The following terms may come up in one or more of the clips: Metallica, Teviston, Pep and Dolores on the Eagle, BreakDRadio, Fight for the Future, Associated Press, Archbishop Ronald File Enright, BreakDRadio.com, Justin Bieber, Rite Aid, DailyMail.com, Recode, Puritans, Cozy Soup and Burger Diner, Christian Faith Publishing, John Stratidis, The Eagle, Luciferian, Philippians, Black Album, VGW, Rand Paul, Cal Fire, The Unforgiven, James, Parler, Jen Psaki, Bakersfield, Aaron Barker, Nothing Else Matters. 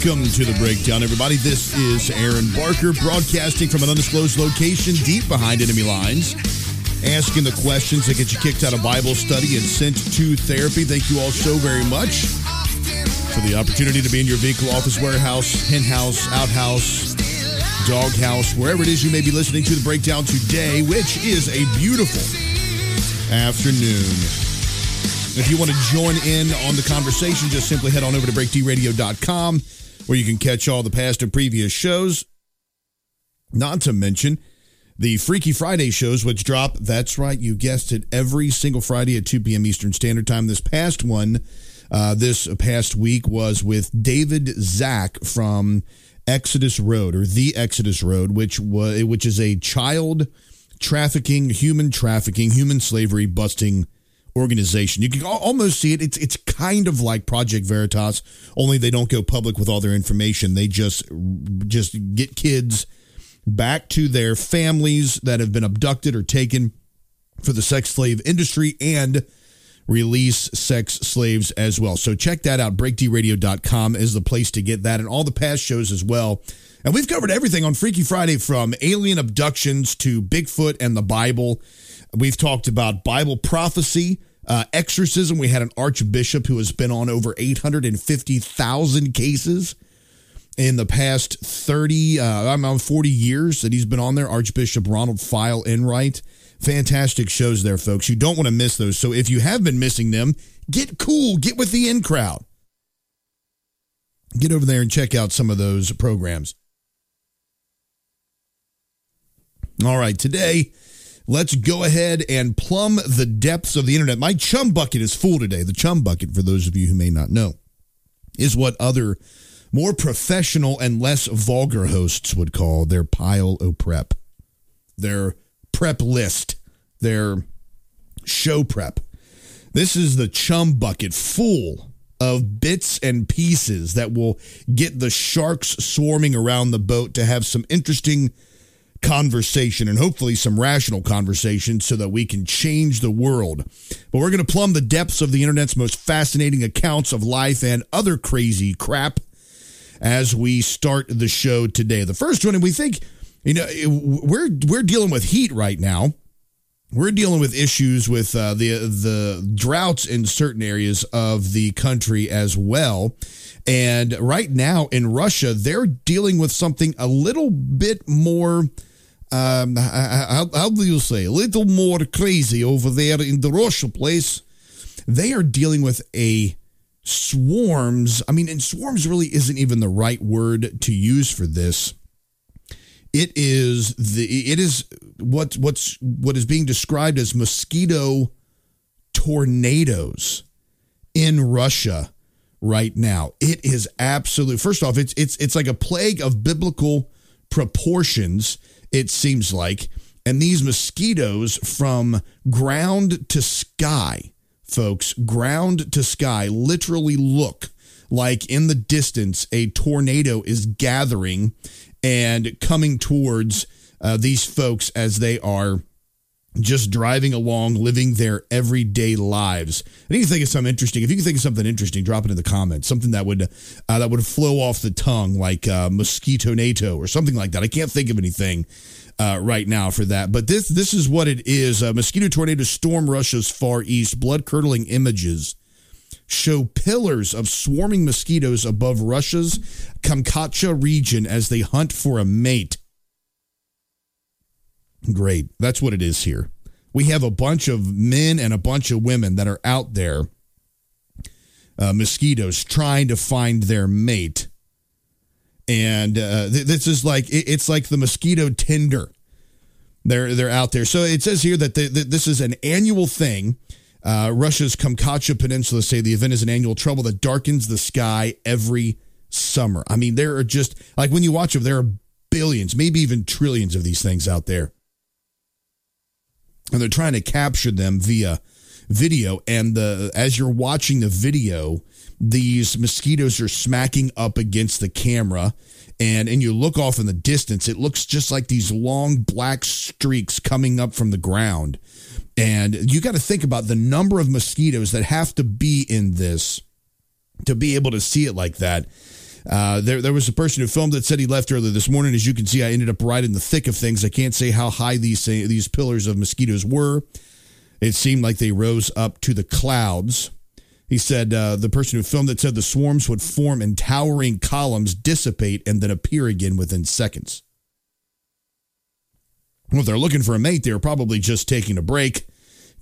Welcome to The Breakdown, everybody. This is Aaron Barker, broadcasting from an undisclosed location deep behind enemy lines, asking the questions that get you kicked out of Bible study and sent to therapy. Thank you all so very much for the opportunity to be in your vehicle, office, warehouse, hen house, outhouse, dog house, wherever it is you may be listening to The Breakdown today, which is a beautiful afternoon. If you want to join in on the conversation, just simply head on over to BreakDRadio.com, where you can catch all the past and previous shows, not to mention the Freaky Friday shows, which drop, that's right, you guessed it, every single Friday at 2 p.m. Eastern Standard Time. This past one, this past week, was with David Zak from Exodus Road, or The Exodus Road, which is a child trafficking, human slavery busting organization. You can almost see it. It's kind of like Project Veritas, only they don't go public with all their information. They just get kids back to their families that have been abducted or taken for the sex slave industry and release sex slaves as well. So check that out. BreakDRadio.com is the place to get that and all the past shows as well. And we've covered everything on Freaky Friday, from alien abductions to Bigfoot and the Bible. We've talked about Bible prophecy, exorcism. We had an archbishop who has been on over 850,000 cases in the past 40 years that he's been on there. Archbishop Ronald File Enright. Fantastic shows there, folks. You don't want to miss those. So if you have been missing them, get cool. Get with the in crowd. Get over there and check out some of those programs. All right, today, let's go ahead and plumb the depths of the internet. My chum bucket is full today. The chum bucket, for those of you who may not know, is what other more professional and less vulgar hosts would call their pile o' prep, their prep list, their show prep. This is the chum bucket full of bits and pieces that will get the sharks swarming around the boat to have some interesting conversation, and hopefully some rational conversation, so that we can change the world. But we're going to plumb the depths of the internet's most fascinating accounts of life and other crazy crap as we start the show today. The first one, and we think, you know, we're dealing with heat right now. We're dealing with issues with the droughts in certain areas of the country as well. And right now in Russia, they're dealing with something a little bit more a little more crazy over there in the Russia place. They are dealing with swarms. I mean, and swarms really isn't even the right word to use for this. It is what is being described as mosquito tornadoes in Russia right now. It is absolute. First off, it's like a plague of biblical proportions, it seems like. And these mosquitoes, from ground to sky, folks, literally look like in the distance, a tornado is gathering and coming towards these folks as they are just driving along, living their everyday lives. And you can think of something interesting. If you can think of something interesting, drop it in the comments. Something that would flow off the tongue, like mosquito NATO or something like that. I can't think of anything right now for that. But this is what it is. Mosquito tornado storm rushes far east. Blood-curdling images show pillars of swarming mosquitoes above Russia's Kamchatka region as they hunt for a mate. Great. That's what it is here. We have a bunch of men and a bunch of women that are out there, mosquitoes, trying to find their mate. And this is like, it's like the mosquito Tinder. They're out there. So it says here that this is an annual thing. Russia's Kamchatka Peninsula say the event is an annual trouble that darkens the sky every summer. I mean, there are just, like when you watch them, there are billions, maybe even trillions of these things out there. And they're trying to capture them via video. And as you're watching the video, these mosquitoes are smacking up against the camera. And you look off in the distance, it looks just like these long black streaks coming up from the ground. And you got to think about the number of mosquitoes that have to be in this to be able to see it like that. There was a person who filmed that said he left earlier this morning. As you can see, I ended up right in the thick of things. I can't say how high these pillars of mosquitoes were. It seemed like they rose up to the clouds. He said the person who filmed it said the swarms would form in towering columns, dissipate, and then appear again within seconds. Well, if they're looking for a mate, they're probably just taking a break,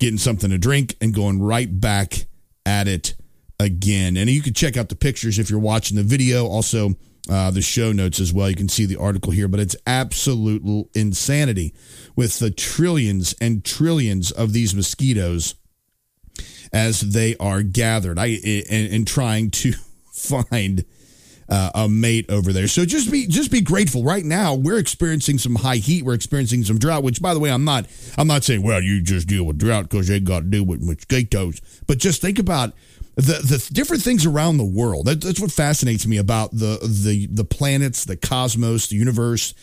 getting something to drink, and going right back at it again. And you can check out the pictures if you're watching the video. Also, the show notes as well. You can see the article here, but it's absolute insanity with the trillions and trillions of these mosquitoes as they are gathered and trying to find a mate over there. So just be grateful. Right now, we're experiencing some high heat. We're experiencing some drought, which, by the way, I'm not saying, well, you just deal with drought because they got to deal with mosquitoes. But just think about the different things around the world. That's what fascinates me about the planets, the cosmos, the universe,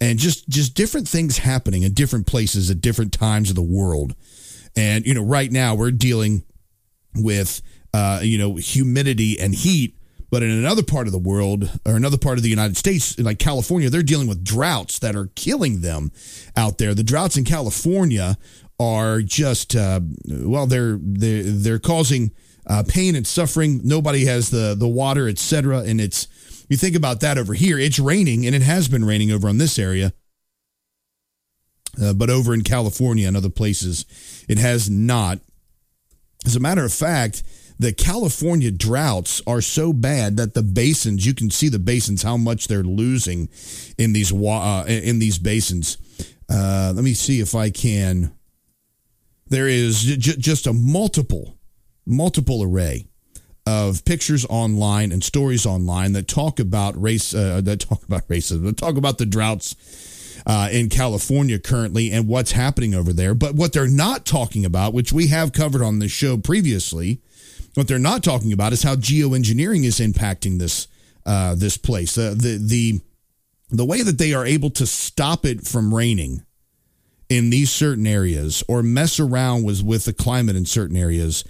and just different things happening in different places at different times of the world. And, you know, right now we're dealing with, humidity and heat. But in another part of the world, or another part of the United States, like California, they're dealing with droughts that are killing them out there. The droughts in California are just, they're causing pain and suffering. Nobody has the water, et cetera. And you think about that over here, it's raining, and it has been raining over on this area. But over in California and other places, it has not. As a matter of fact, the California droughts are so bad that the basins, you can see the basins, how much they're losing in these basins. Let me see if I can. There is just a multiple array of pictures online and stories online that talk about racism, that talk about the droughts in California currently and what's happening over there. But what they're not talking about, which we have covered on the show previously, what they're not talking about is how geoengineering is impacting this place. The way that they are able to stop it from raining in these certain areas or mess around with the climate in certain areas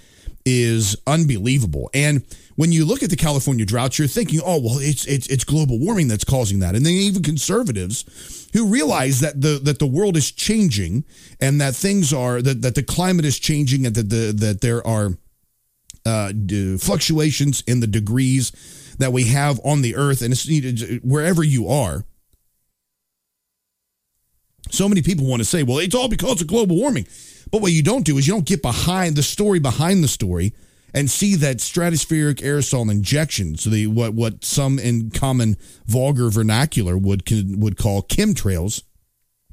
is unbelievable. And when you look at the California droughts, you're thinking, oh, well, it's global warming that's causing that. And then even conservatives who realize that the world is changing and that things are that the climate is changing and that there are fluctuations in the degrees that we have on the earth, and it's wherever you are. So many people want to say, well, it's all because of global warming. But what you don't do is you don't get behind the story and see that stratospheric aerosol injections, what some in common vulgar vernacular would call chemtrails,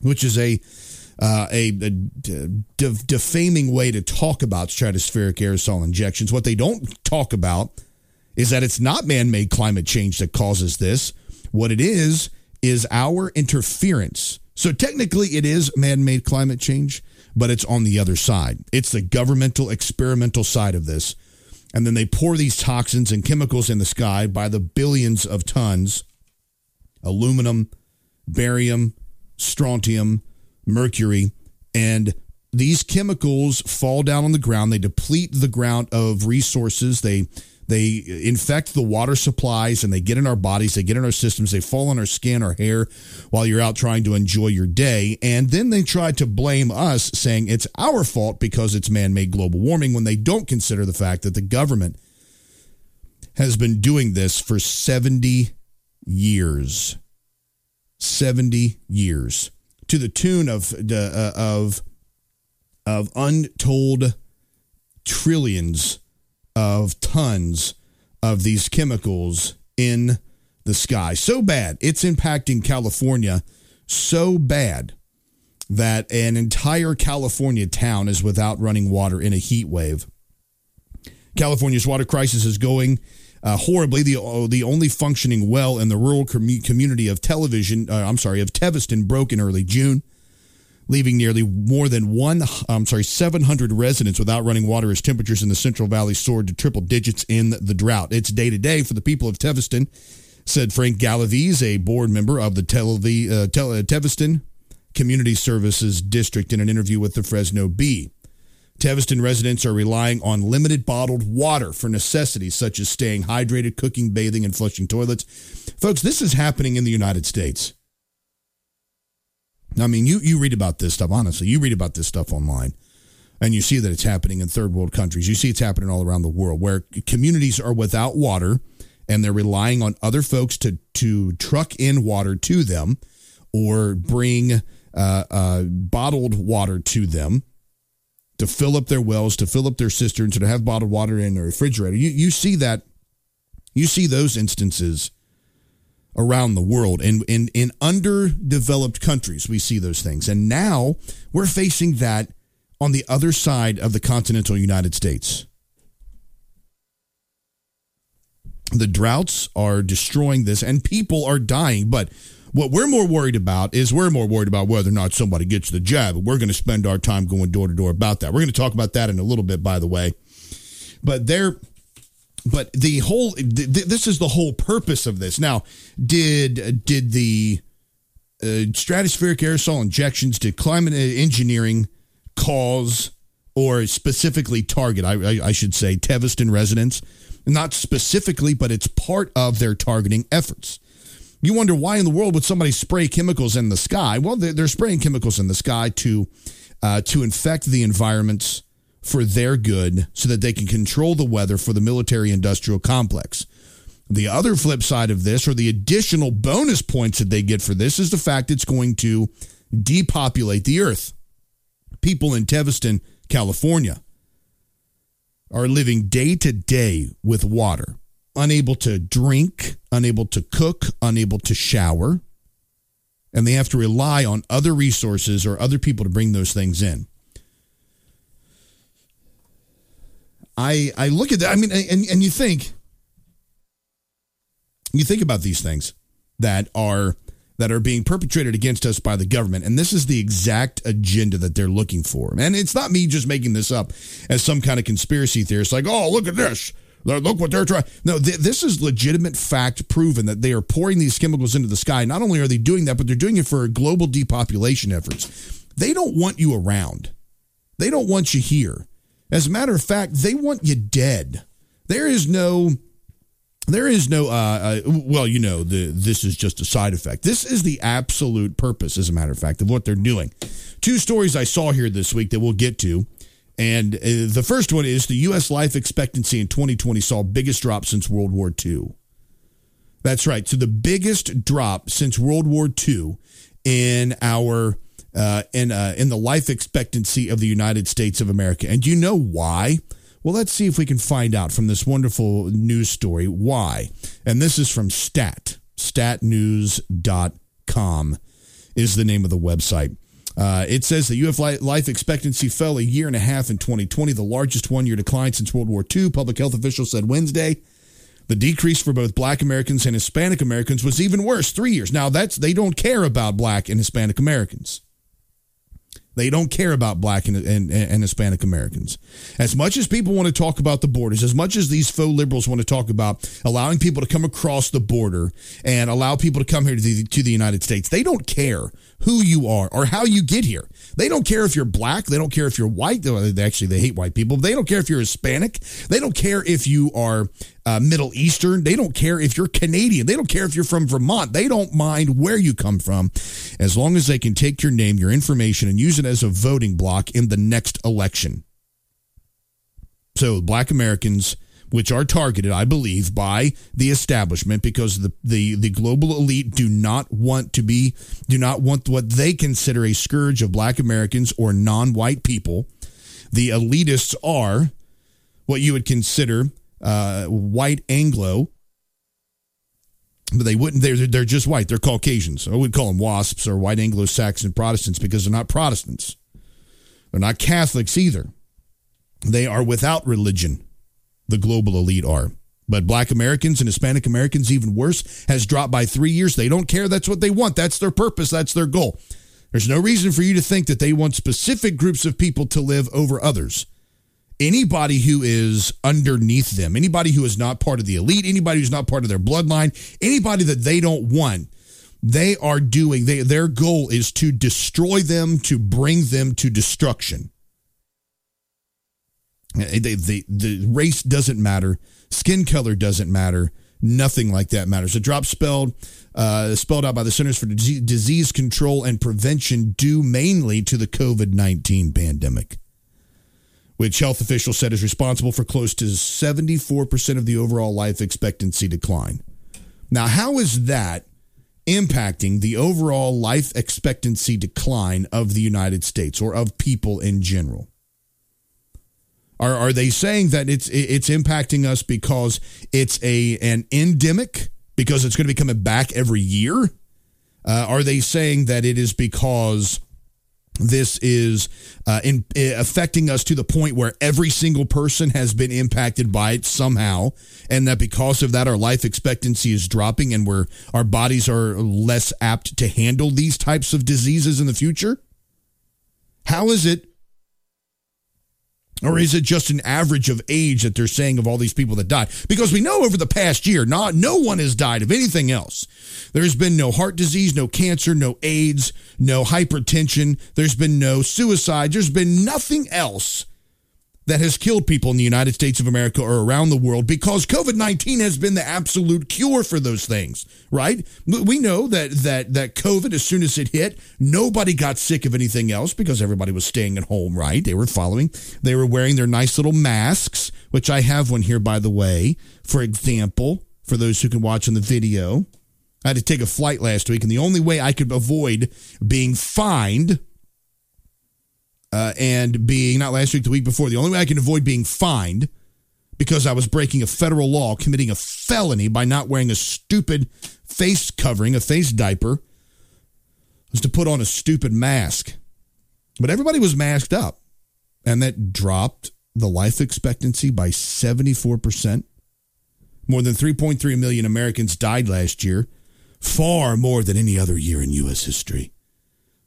which is a defaming way to talk about stratospheric aerosol injections. What they don't talk about is that it's not man-made climate change that causes this. What it is our interference. So technically it is man-made climate change, but it's on the other side. It's the governmental experimental side of this. And then they pour these toxins and chemicals in the sky by the billions of tons. Aluminum, barium, strontium, mercury, and these chemicals fall down on the ground. They deplete the ground of resources. They infect the water supplies, and they get in our bodies, they get in our systems, they fall on our skin, our hair, while you're out trying to enjoy your day. And then they try to blame us, saying it's our fault because it's man-made global warming, when they don't consider the fact that the government has been doing this for 70 years. 70 years. To the tune of untold trillions of tons of these chemicals in the sky. So bad, it's impacting California so bad that an entire California town is without running water in a heat wave. California's water crisis is going horribly. The only functioning well in the rural community of Teviston broke in early June, leaving nearly more than 700 residents without running water as temperatures in the Central Valley soared to triple digits in the drought. It's day-to-day for the people of Teviston, said Frank Galavese, a board member of the Teviston Community Services District, in an interview with the Fresno Bee. Teviston residents are relying on limited bottled water for necessities such as staying hydrated, cooking, bathing, and flushing toilets. Folks, this is happening in the United States. I mean, you read about this stuff, honestly. You read about this stuff online, and you see that it's happening in third world countries. You see it's happening all around the world, where communities are without water, and they're relying on other folks to truck in water to them or bring bottled water to them to fill up their wells, to fill up their cisterns, or to have bottled water in their refrigerator. You see that. You see those instances around the world, and in underdeveloped countries, we see those things. And now we're facing that on the other side of the continental United States. The droughts are destroying this, and people are dying. But what we're more worried about whether or not somebody gets the jab. We're going to spend our time going door to door about that. We're going to talk about that in a little bit, by the way. But the whole, this is the whole purpose of this. Now, did the stratospheric aerosol injections, did climate engineering cause or specifically target, I should say, Teviston residents? Not specifically, but it's part of their targeting efforts. You wonder why in the world would somebody spray chemicals in the sky? Well, they're spraying chemicals in the sky to infect the environments for their good, so that they can control the weather for the military-industrial complex. The other flip side of this, or the additional bonus points that they get for this, is the fact it's going to depopulate the earth. People in Teviston, California, are living day-to-day with water, unable to drink, unable to cook, unable to shower, and they have to rely on other resources or other people to bring those things in. I look at that, I mean, and you think about these things that are being perpetrated against us by the government, and this is the exact agenda that they're looking for. And it's not me just making this up as some kind of conspiracy theorist, like, oh, look at this, look what they're trying. No, this is legitimate fact proven that they are pouring these chemicals into the sky. Not only are they doing that, but they're doing it for global depopulation efforts. They don't want you around. They don't want you here. As a matter of fact, they want you dead. This is just a side effect. This is the absolute purpose, as a matter of fact, of what they're doing. Two stories I saw here this week that we'll get to. And the first one is the U.S. life expectancy in 2020 saw biggest drop since World War II. That's right. So the biggest drop since World War II in our in the life expectancy of the United States of America. And do you know why? Well, let's see if we can find out from this wonderful news story why. And this is from statnews.com is the name of the website. It says the U.S. life expectancy fell a year and a half in 2020, the largest one-year decline since World War II, public health officials said Wednesday. The decrease for both Black Americans and Hispanic Americans was even worse, 3 years. Now, they don't care about Black and Hispanic Americans. They don't care about black and Hispanic Americans. As much as people want to talk about the borders, as much as these faux liberals want to talk about allowing people to come across the border and allow people to come here to the United States, they don't care who you are or how you get here. They don't care if you're black. They don't care if you're white. Actually, they hate white people. They don't care if you're Hispanic. They don't care if you are Middle Eastern. They don't care if you're Canadian. They don't care if you're from Vermont. They don't mind where you come from, as long as they can take your name, your information, and use it as a voting block in the next election. So black Americans, which are targeted, I believe, by the establishment, because the global elite do not want what they consider a scourge of black Americans or non-white people. The elitists are what you would consider white Anglo, but they wouldn't. They're just white. They're Caucasians. I would call them WASPs or white Anglo-Saxon Protestants, because they're not Protestants. They're not Catholics either. They are without religion. The global elite are. But black Americans and Hispanic Americans, even worse, has dropped by 3 years. They don't care. That's what they want. That's their purpose. That's their goal. There's no reason for you to think that they want specific groups of people to live over others. Anybody who is underneath them, anybody who is not part of the elite, anybody who's not part of their bloodline, anybody that they don't want, they are doing, their goal is to destroy them, to bring them to destruction. The race doesn't matter. Skin color doesn't matter. Nothing like that matters. A drop spelled out by the Centers for Disease Control and Prevention, due mainly to the COVID-19 pandemic, which health officials said is responsible for close to 74% of the overall life expectancy decline. Now, how is that impacting the overall life expectancy decline of the United States or of people in general? Are they saying that it's impacting us because it's an endemic, because it's going to be coming back every year? Are they saying that it is because this is affecting us to the point where every single person has been impacted by it somehow, and that because of that, our life expectancy is dropping and our bodies are less apt to handle these types of diseases in the future? How is it? Or is it just an average of age that they're saying of all these people that died? Because we know over the past year, no one has died of anything else. There's been no heart disease, no cancer, no AIDS, no hypertension. There's been no suicide. There's been nothing else that has killed people in the United States of America or around the world, because COVID-19 has been the absolute cure for those things, right? We know that COVID, as soon as it hit, nobody got sick of anything else because everybody was staying at home, right? They were wearing their nice little masks, which I have one here, by the way, for example, for those who can watch in the video. I had to take a flight last week, and the only way I could avoid being fined the only way I can avoid being fined, because I was breaking a federal law, committing a felony by not wearing a stupid face covering, a face diaper, was to put on a stupid mask. But everybody was masked up, and that dropped the life expectancy by 74%. More than 3.3 million Americans died last year, far more than any other year in U.S. history,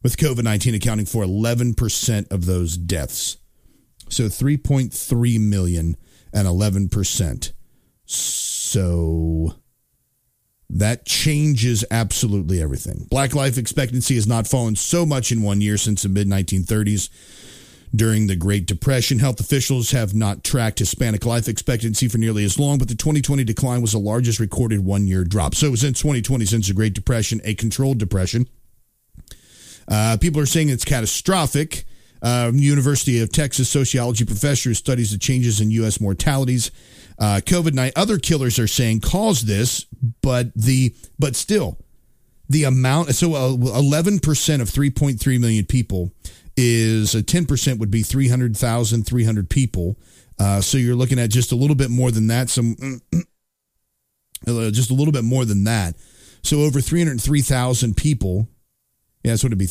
with COVID-19 accounting for 11% of those deaths. So 3.3 million and 11%. So that changes absolutely everything. Black life expectancy has not fallen so much in 1 year since the mid-1930s during the Great Depression. Health officials have not tracked Hispanic life expectancy for nearly as long, but the 2020 decline was the largest recorded 1 year drop. So since 2020, since the Great Depression, a controlled depression, people are saying it's catastrophic. University of Texas sociology professor who studies the changes in U.S. mortalities. COVID-19, other killers are saying caused this, but still the amount. So 11% of 3.3 million people is 10% would be 300,300 people. So you're looking at just a little bit more than that. Just a little bit more than that. So over 303,000 people. Yeah, that's what it'd be.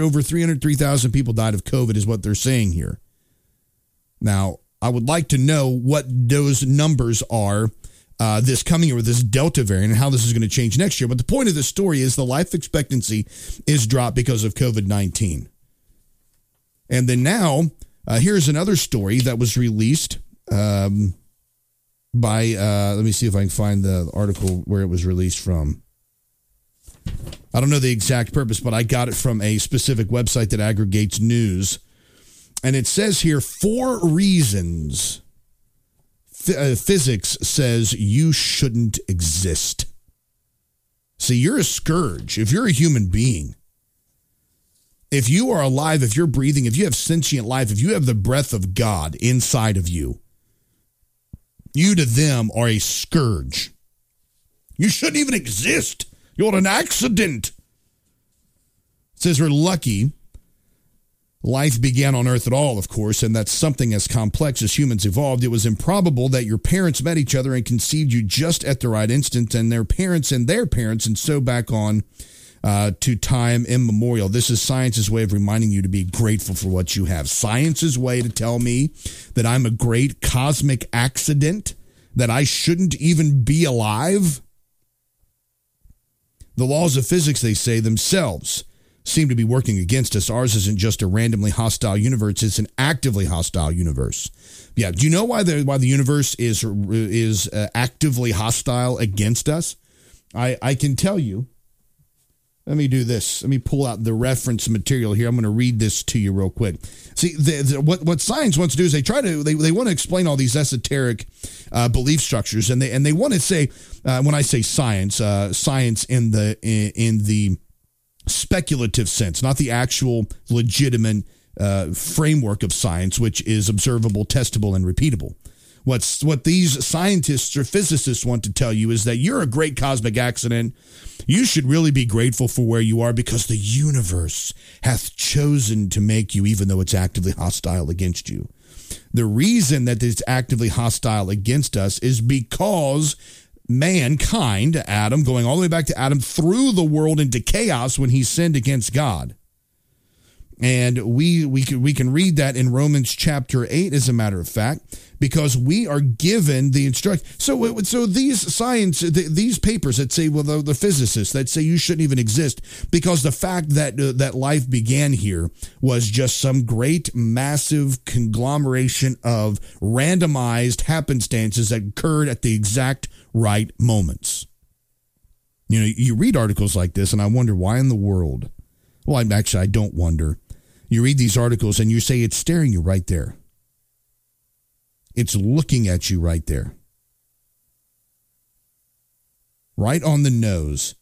Over 303,000 people died of COVID is what they're saying here. Now, I would like to know what those numbers are this coming year with this Delta variant and how this is going to change next year. But the point of this story is the life expectancy is dropped because of COVID-19. And then now, here's another story that was released by, let me see if I can find the article where it was released from. I don't know the exact purpose, but I got it from a specific website that aggregates news. And it says here, 4 reasons physics says you shouldn't exist. See, you're a scourge. If you're a human being, if you are alive, if you're breathing, if you have sentient life, if you have the breath of God inside of you, you to them are a scourge. You shouldn't even exist. You're an accident. It says we're lucky life began on Earth at all, of course, and that's something as complex as humans evolved. It was improbable that your parents met each other and conceived you just at the right instant, and their parents and their parents, and so back on to time immemorial. This is science's way of reminding you to be grateful for what you have. Science's way to tell me that I'm a great cosmic accident, that I shouldn't even be alive. The laws of physics, they say themselves, seem to be working against us. Ours isn't just a randomly hostile universe. It's an actively hostile universe. Yeah. Do you know why the universe is actively hostile against us? I can tell you. Let me do this. Let me pull out the reference material here. I'm going to read this to you real quick. See, what science wants to do is they want to explain all these esoteric belief structures, and they want to say, when I say science, science in the speculative sense, not the actual legitimate framework of science, which is observable, testable, and repeatable. What these scientists or physicists want to tell you is that you're a great cosmic accident. You should really be grateful for where you are, because the universe hath chosen to make you, even though it's actively hostile against you. The reason that it's actively hostile against us is because mankind, Adam, going all the way back to Adam, threw the world into chaos when he sinned against God. And we can read that in Romans chapter 8, as a matter of fact, because we are given the instruction. So these science, these papers that say, well, the physicists that say you shouldn't even exist because the fact that life began here was just some great massive conglomeration of randomized happenstances that occurred at the exact right moments. You know, you read articles like this and I wonder why in the world. Well, I don't wonder. You read these articles and you say it's staring you right there. It's looking at you right there. Right on the nose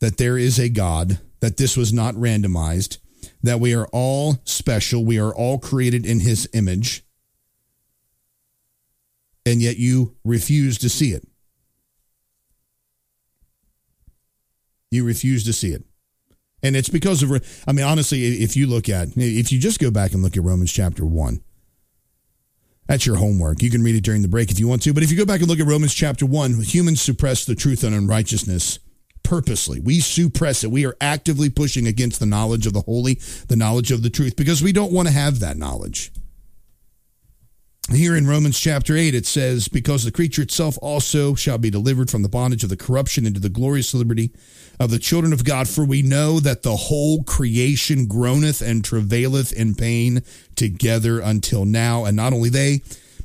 that there is a God, that this was not randomized, that we are all special, we are all created in his image, and yet you refuse to see it. You refuse to see it. And it's because of, I mean, honestly, if you just go back and look at Romans chapter 1, that's your homework. You can read it during the break if you want to. But if you go back and look at Romans chapter 1, humans suppress the truth and unrighteousness purposely. We suppress it. We are actively pushing against the knowledge of the holy, the knowledge of the truth, because we don't want to have that knowledge. Here in Romans chapter 8, it says, because the creature itself also shall be delivered from the bondage of the corruption into the glorious liberty of the children of God. For we know that the whole creation groaneth and travaileth in pain together until now. And not only they,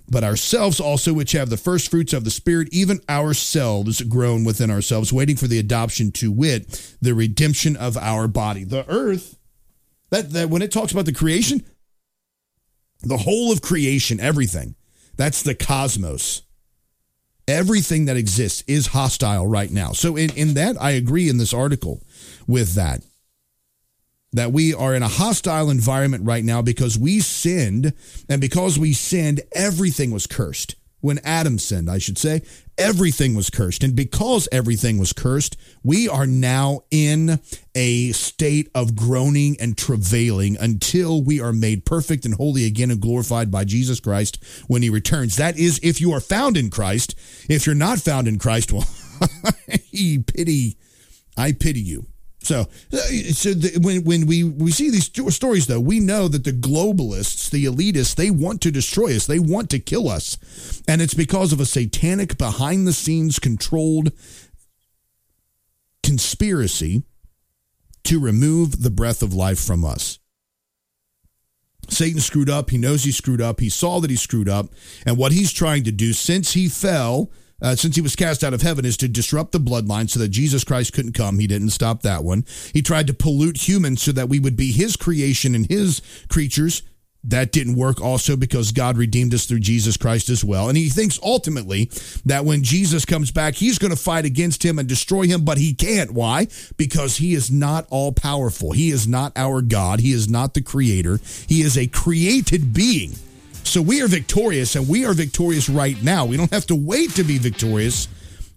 but ourselves also, which have the first fruits of the Spirit, even ourselves groan within ourselves, waiting for the adoption, to wit, the redemption of our body. The earth, that when it talks about the creation, the whole of creation, everything, that's the cosmos. Everything that exists is hostile right now. So in that, I agree in this article with that we are in a hostile environment right now because we sinned, and because we sinned, everything was cursed. When Adam sinned, I should say, everything was cursed. And because everything was cursed, we are now in a state of groaning and travailing until we are made perfect and holy again and glorified by Jesus Christ when he returns. That is, if you are found in Christ. If you're not found in Christ, well, I pity you. So when we see these stories, though, we know that the globalists, the elitists, they want to destroy us. They want to kill us. And it's because of a satanic, behind-the-scenes controlled conspiracy to remove the breath of life from us. Satan screwed up. He knows he screwed up. He saw that he screwed up. And what he's trying to do since he fell, since he was cast out of heaven, is to disrupt the bloodline so that Jesus Christ couldn't come. He didn't stop that one. He tried to pollute humans so that we would be his creation and his creatures. That didn't work also because God redeemed us through Jesus Christ as well. And he thinks ultimately that when Jesus comes back, he's going to fight against him and destroy him, but he can't. Why? Because he is not all powerful. He is not our God. He is not the creator. He is a created being. So we are victorious, and we are victorious right now. We don't have to wait to be victorious.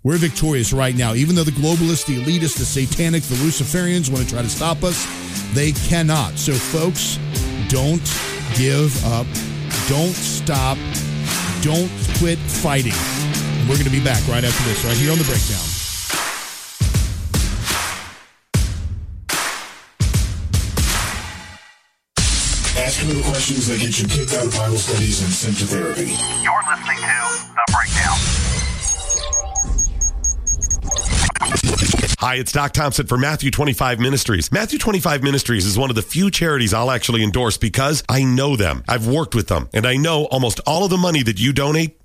We're victorious right now. Even though the globalists, the elitists, the satanic, the Luciferians want to try to stop us, they cannot. So folks, don't give up. Don't stop. Don't quit fighting. We're going to be back right after this, right here on The Breakdown. Asking the questions that get you kicked out of Bible studies and sent to therapy. You're listening to The Breakdown. Hi, it's Doc Thompson for Matthew 25 Ministries. Matthew 25 Ministries is one of the few charities I'll actually endorse because I know them. I've worked with them, and I know almost all of the money that you donate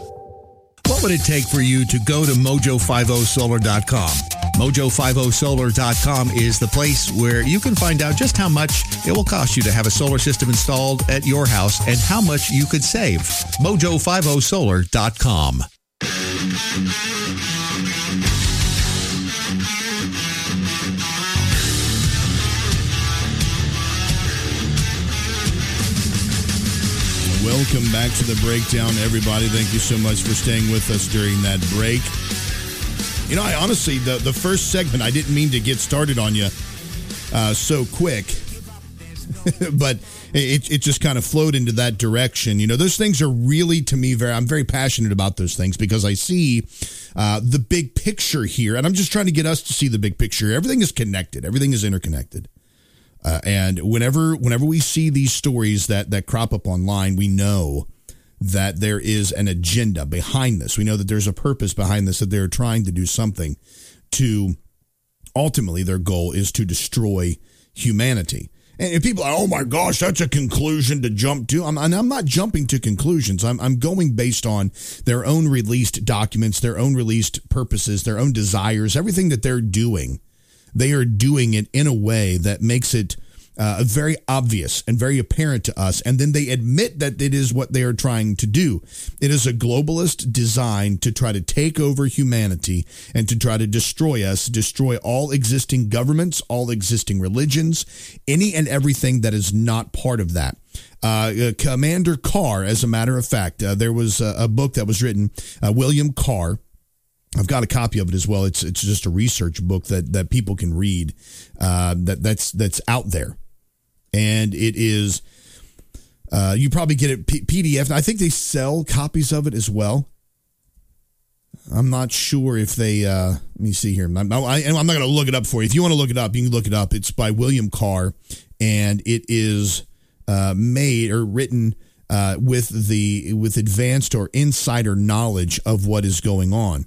What would it take for you to go to Mojo50Solar.com? Mojo50Solar.com is the place where you can find out just how much it will cost you to have a solar system installed at your house and how much you could save. Mojo50Solar.com. Welcome back to The Breakdown, everybody. Thank you so much for staying with us during that break. You know, I honestly, the first segment, I didn't mean to get started on you so quick, but it just kind of flowed into that direction. You know, those things are really, to me, I'm very passionate about those things because I see the big picture here, and I'm just trying to get us to see the big picture. Everything is connected. Everything is interconnected. And whenever we see these stories that crop up online, we know that there is an agenda behind this. We know that there's a purpose behind this, that they're trying to do something to, ultimately, their goal is to destroy humanity. And if people are, oh my gosh, that's a conclusion to jump to. I'm not jumping to conclusions. I'm going based on their own released documents, their own released purposes, their own desires, everything that they're doing. They are doing it in a way that makes it very obvious and very apparent to us, and then they admit that it is what they are trying to do. It is a globalist design to try to take over humanity and to try to destroy us, destroy all existing governments, all existing religions, any and everything that is not part of that. Commander Carr, as a matter of fact, there was a book that was written, William Carr. I've got a copy of it as well. It's just a research book that people can read, that's out there. And it is, you probably get it PDF. I think they sell copies of it as well. I'm not sure if they, let me see here. I'm not going to look it up for you. If you want to look it up, you can look it up. It's by William Carr, and it is made or written with advanced or insider knowledge of what is going on.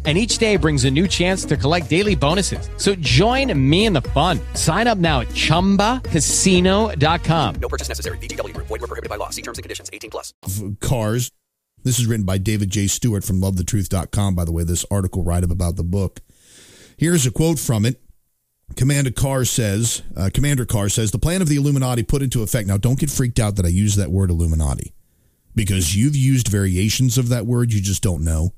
And each day brings a new chance to collect daily bonuses. So join me in the fun. Sign up now at ChumbaCasino.com. No purchase necessary. VGW. Void where prohibited by law. See terms and conditions. 18 plus. Cars. This is written by David J. Stewart from LoveTheTruth.com. By the way, this article write-up about the book. Here's a quote from it. Commander Carr says, the plan of the Illuminati put into effect. Now, don't get freaked out that I use that word Illuminati, because you've used variations of that word. You just don't know.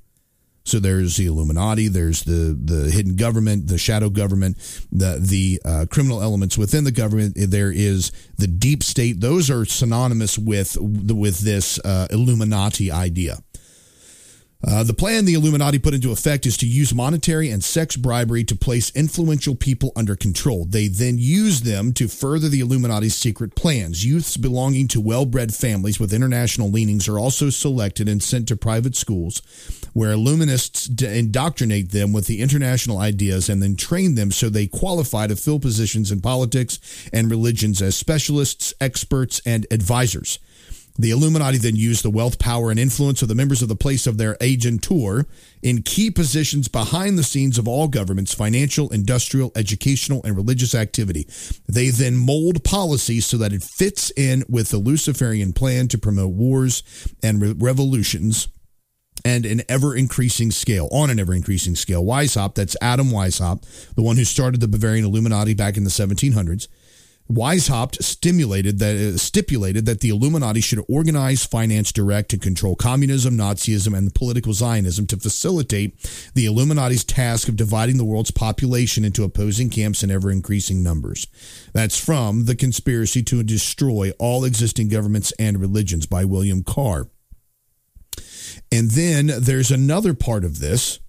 So there's the Illuminati, there's the hidden government, the shadow government, the criminal elements within the government. There is the deep state. Those are synonymous with this Illuminati idea. The plan the Illuminati put into effect is to use monetary and sex bribery to place influential people under control. They then use them to further the Illuminati's secret plans. Youths belonging to well-bred families with international leanings are also selected and sent to private schools where Illuminists indoctrinate them with the international ideas and then train them so they qualify to fill positions in politics and religions as specialists, experts, and advisors. The Illuminati then use the wealth, power, and influence of the members of the place of their agentur in key positions behind the scenes of all governments, financial, industrial, educational, and religious activity. They then mold policy so that it fits in with the Luciferian plan to promote wars and revolutions and an ever-increasing scale, on an ever-increasing scale. Weishaupt, that's Adam Weishaupt, the one who started the Bavarian Illuminati back in the 1700s, Weishaupt stipulated that the Illuminati should organize, finance, direct, and control communism, Nazism, and the political Zionism to facilitate the Illuminati's task of dividing the world's population into opposing camps in ever-increasing numbers. That's from The Conspiracy to Destroy All Existing Governments and Religions by William Carr. And then there's another part of this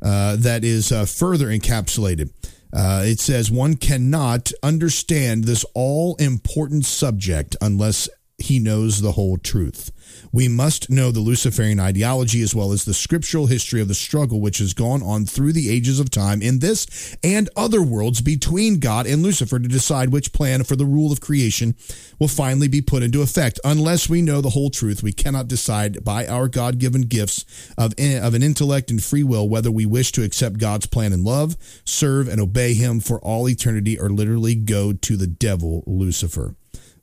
that is further encapsulated. It says one cannot understand this all-important subject unless he knows the whole truth. We must know the Luciferian ideology as well as the scriptural history of the struggle which has gone on through the ages of time in this and other worlds between God and Lucifer to decide which plan for the rule of creation will finally be put into effect. Unless we know the whole truth, we cannot decide by our God-given gifts of an intellect and free will whether we wish to accept God's plan and love, serve, and obey him for all eternity or literally go to the devil, Lucifer.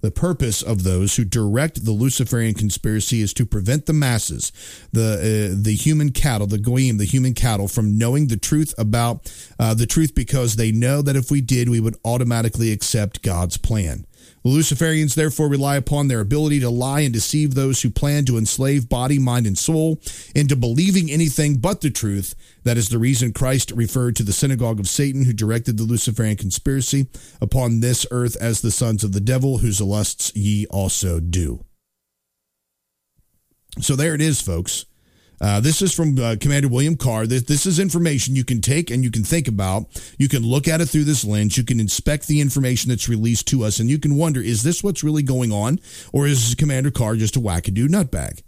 The purpose of those who direct the Luciferian conspiracy is to prevent the masses, the human cattle, from knowing the truth about the truth, because they know that if we did, we would automatically accept God's plan. The Luciferians therefore rely upon their ability to lie and deceive those who plan to enslave body, mind, and soul into believing anything but the truth. That is the reason Christ referred to the synagogue of Satan, who directed the Luciferian conspiracy upon this earth, as the sons of the devil, whose lusts ye also do. So there it is, folks. This is from Commander William Carr. This is information you can take and you can think about. You can look at it through this lens. You can inspect the information that's released to us, and you can wonder, is this what's really going on, or is Commander Carr just a wackadoo nutbag?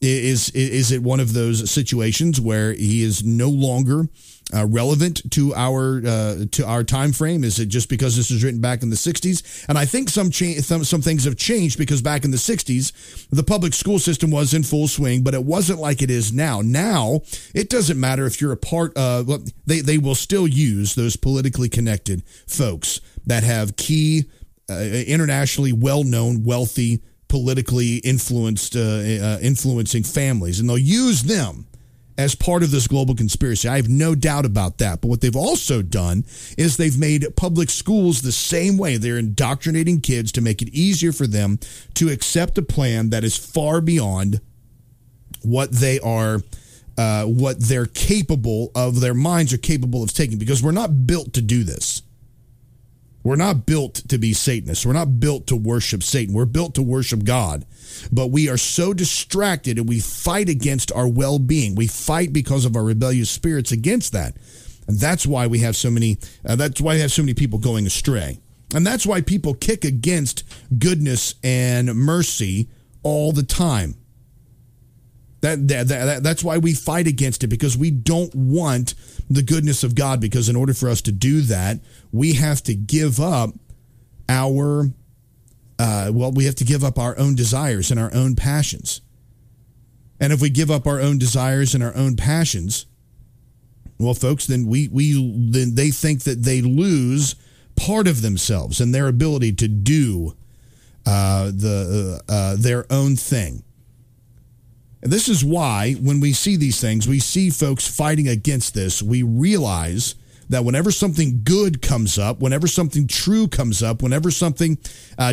Is it one of those situations where he is no longer relevant to our time frame? Is it just because this was written back in the 60s? And I think some things have changed, because back in the 60s, the public school system was in full swing, but it wasn't like it is now. Now, it doesn't matter if you're a part of, well, they will still use those politically connected folks that have key internationally well-known, wealthy, politically influenced, influencing families, and they'll use them as part of this global conspiracy. I have no doubt about that. But what they've also done is they've made public schools the same way. They're indoctrinating kids to make it easier for them to accept a plan that is far beyond what they are, what they're capable of, their minds are capable of taking, because we're not built to do this. We're not built to be Satanists. We're not built to worship Satan. We're built to worship God. But we are so distracted, and we fight against our well-being. We fight because of our rebellious spirits against that. And that's why we have so many people going astray. And that's why people kick against goodness and mercy all the time. That's why we fight against it, because we don't want the goodness of God, because in order for us to do that, we have to give up our own desires and our own passions. And if we give up our own desires and our own passions, well, folks, then then they think that they lose part of themselves and their ability to do their own thing. And this is why when we see these things, we see folks fighting against this. We realize that whenever something good comes up, whenever something true comes up, whenever something,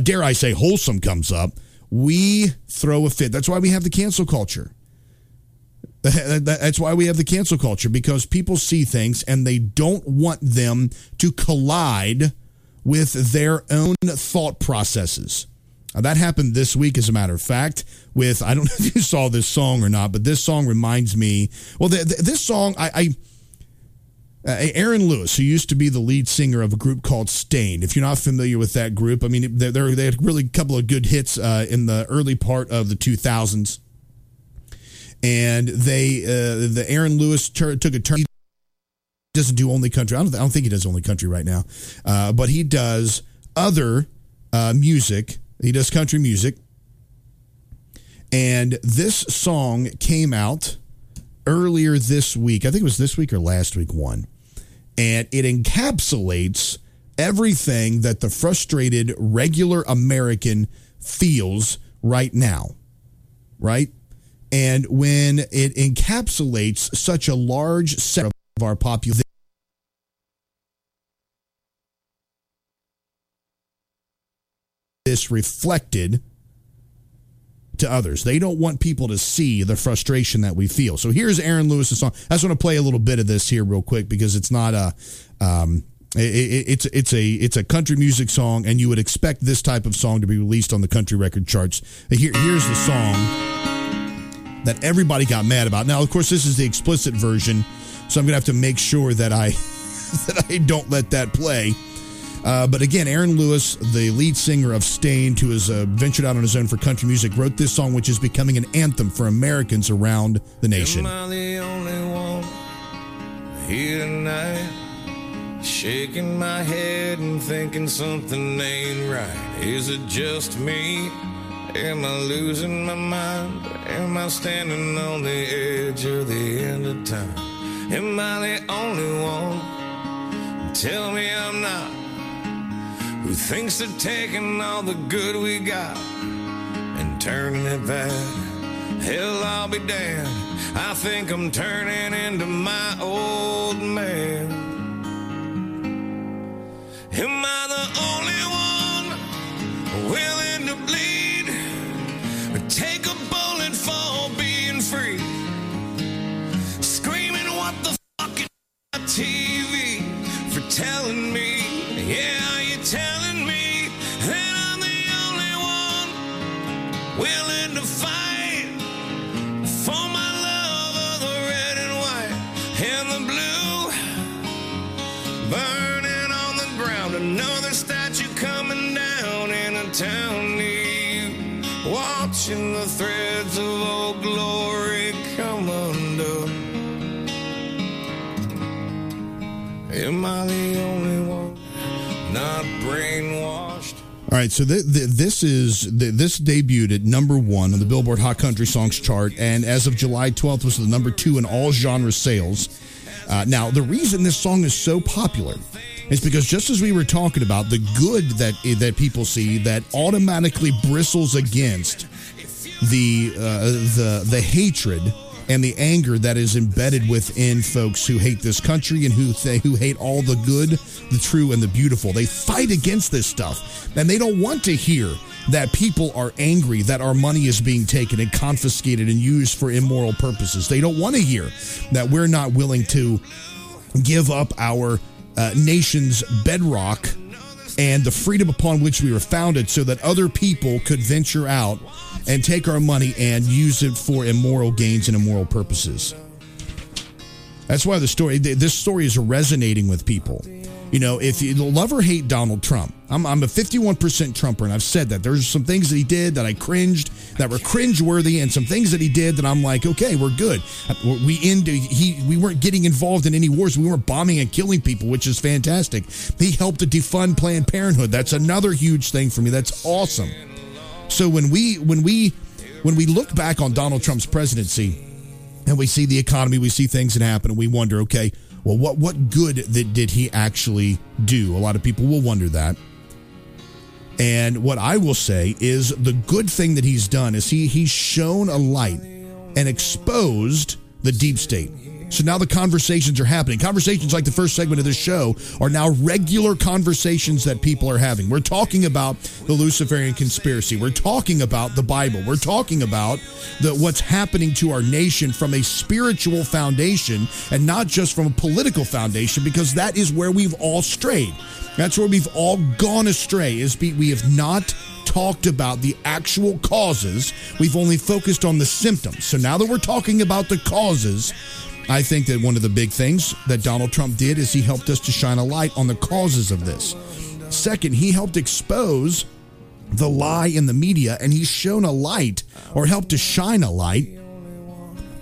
dare I say, wholesome comes up, we throw a fit. That's why we have the cancel culture. That's why we have the cancel culture, because people see things and they don't want them to collide with their own thought processes. Now, that happened this week, as a matter of fact, with, I don't know if you saw this song or not, but this song reminds me, well, this song, Aaron Lewis, who used to be the lead singer of a group called Staind. If you're not familiar with that group, I mean, they had really a couple of good hits in the early part of the 2000s. And the Aaron Lewis took a turn. He doesn't do only country. I don't think he does only country right now. But he does other music. He does country music. And this song came out earlier this week. I think it was this week or last week one. And it encapsulates everything that the frustrated regular American feels right now, right? And when it encapsulates such a large segment of our population, this reflected to others. They don't want people to see the frustration that we feel. So here's Aaron Lewis' song. I just want to play a little bit of this here real quick, because it's not a it's a country music song, and you would expect this type of song to be released on the country record charts. Here's the song that everybody got mad about. Now, of course, this is the explicit version, so I'm gonna have to make sure that I don't let that play. But again, Aaron Lewis, the lead singer of Staind, who has ventured out on his own for country music, wrote this song, which is becoming an anthem for Americans around the nation. Am I the only one here tonight, shaking my head and thinking something ain't right? Is it just me? Am I losing my mind? Am I standing on the edge of the end of time? Am I the only one? Tell me I'm not. Who thinks of taking all the good we got and turning it back? Hell, I'll be damned. I think I'm turning into my old man. Am I the only one willing to bleed? Take a bullet for being free. Screaming, what the fuck is my TV for telling me? Yeah, are you telling me that I'm the only one willing to fight for my love of the red and white and the blue? Burning on the ground, another statue coming down in a town near you. Watching the threads of old glory come undone. Am I the only one? Not brainwashed. All right, so this debuted at number one on the Billboard Hot Country Songs chart, and as of July 12th was the number two in all genre sales. Now, the reason this song is so popular It's because just as we were talking about, the good that people see that automatically bristles against the hatred and the anger that is embedded within folks who hate this country and who hate all the good, the true, and the beautiful. They fight against this stuff, and they don't want to hear that people are angry, that our money is being taken and confiscated and used for immoral purposes. They don't want to hear that we're not willing to give up our nation's bedrock and the freedom upon which we were founded so that other people could venture out and take our money and use it for immoral gains and immoral purposes. That's why this story is resonating with people. You know, if you love or hate Donald Trump, I'm a 51% Trumper, and I've said that. There's some things that he did that I cringed, that were cringeworthy, and some things that he did that I'm like, okay, we're good. We weren't getting involved in any wars. We weren't bombing and killing people, which is fantastic. He helped to defund Planned Parenthood. That's another huge thing for me. That's awesome. So when we look back on Donald Trump's presidency, and we see the economy, we see things that happen, and we wonder, okay, well, what good did he actually do? A lot of people will wonder that. And what I will say is the good thing that he's done is he's shown a light and exposed the deep state. So now the conversations are happening. Conversations like the first segment of this show are now regular conversations that people are having. We're talking about the Luciferian conspiracy. We're talking about the Bible. We're talking about what's happening to our nation from a spiritual foundation and not just from a political foundation, because that is where we've all strayed. That's where we've all gone astray, is we have not talked about the actual causes. We've only focused on the symptoms. So now that we're talking about the causes, I think that one of the big things that Donald Trump did is he helped us to shine a light on the causes of this. Second, he helped expose the lie in the media, and he's shown a light, or helped to shine a light,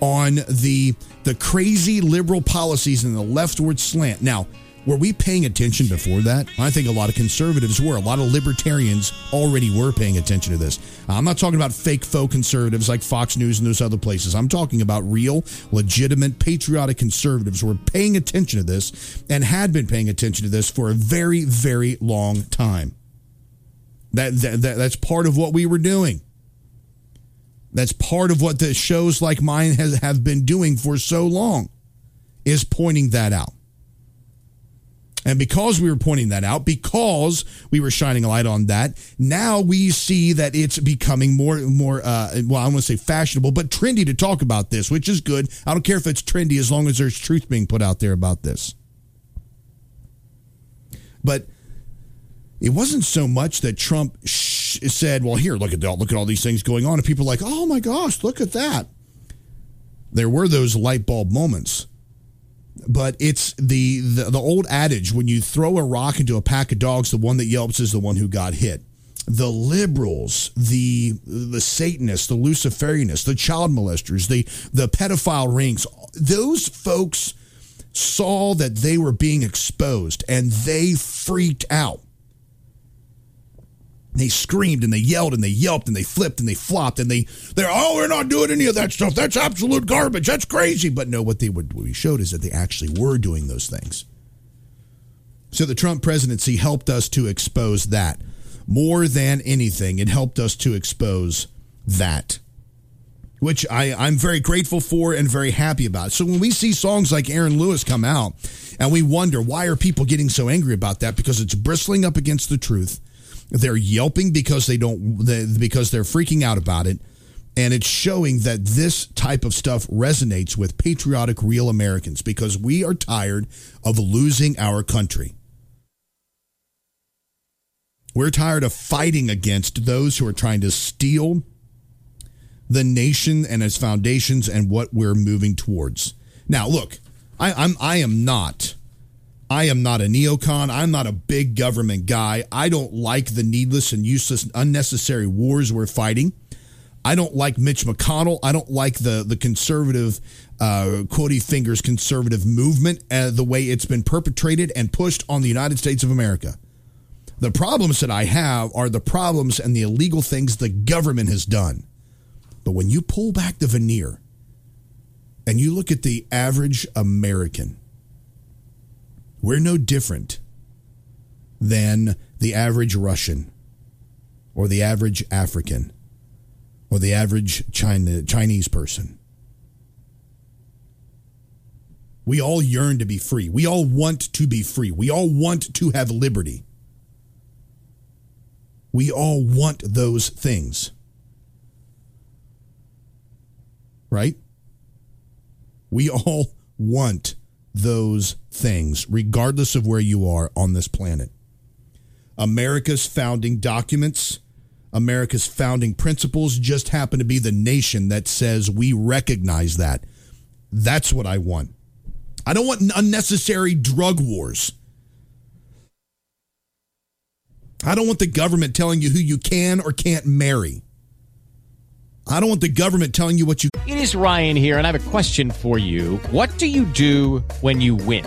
on the crazy liberal policies and the leftward slant. Now, were we paying attention before that? I think a lot of conservatives were. A lot of libertarians already were paying attention to this. I'm not talking about fake faux conservatives like Fox News and those other places. I'm talking about real, legitimate, patriotic conservatives who were paying attention to this and had been paying attention to this for a very, very long time. That's part of what we were doing. That's part of what the shows like mine have been doing for so long, is pointing that out. And because we were pointing that out, because we were shining a light on that, now we see that it's becoming more, I don't want to say fashionable, but trendy to talk about this, which is good. I don't care if it's trendy as long as there's truth being put out there about this. But it wasn't so much that Trump said, well, here, look at all these things going on. And people are like, oh, my gosh, look at that. There were those light bulb moments. But it's the old adage, when you throw a rock into a pack of dogs, the one that yelps is the one who got hit. The liberals, the Satanists, the Luciferianists, the child molesters, the pedophile rings, those folks saw that they were being exposed, and they freaked out. They screamed, and they yelled, and they yelped, and they flipped, and they flopped, and we're not doing any of that stuff. That's absolute garbage. That's crazy. But no, what we showed is that they actually were doing those things. So the Trump presidency helped us to expose that. More than anything, it helped us to expose that, which I'm very grateful for and very happy about. So when we see songs like Aaron Lewis come out, and we wonder, why are people getting so angry about that? Because it's bristling up against the truth. They're yelping because they're freaking out about it, and it's showing that this type of stuff resonates with patriotic, real Americans, because we are tired of losing our country. We're tired of fighting against those who are trying to steal the nation and its foundations and what we're moving towards. Now, look, I am not a neocon. I'm not a big government guy. I don't like the needless and useless and unnecessary wars we're fighting. I don't like Mitch McConnell. I don't like the conservative, quotey fingers conservative movement, the way it's been perpetrated and pushed on the United States of America. The problems that I have are the problems and the illegal things the government has done. But when you pull back the veneer and you look at the average American, we're no different than the average Russian or the average African or the average Chinese person. We all yearn to be free. We all want to be free. We all want to have liberty. We all want those things. Right? We all want those things, regardless of where you are on this planet. America's founding documents, America's founding principles just happen to be the nation that says we recognize that. That's what I want. I don't want unnecessary drug wars. I don't want the government telling you who you can or can't marry. I don't want the government telling you what you... It is Ryan here, and I have a question for you. What do you do when you win?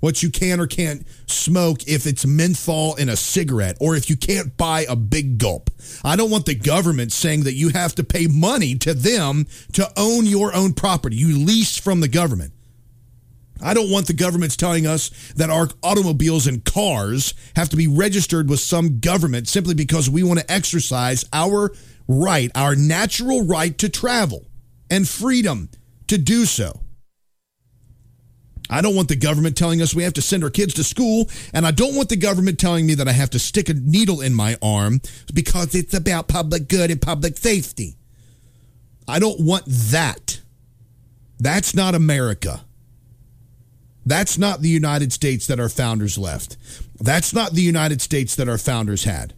What you can or can't smoke if it's menthol in a cigarette, or if you can't buy a big gulp. I don't want the government saying that you have to pay money to them to own your own property. You lease from the government. I don't want the governments telling us that our automobiles and cars have to be registered with some government simply because we want to exercise our right, our natural right to travel and freedom to do so. I don't want the government telling us we have to send our kids to school, and I don't want the government telling me that I have to stick a needle in my arm because it's about public good and public safety. I don't want that. That's not America. That's not the United States that our founders left. That's not the United States that our founders had.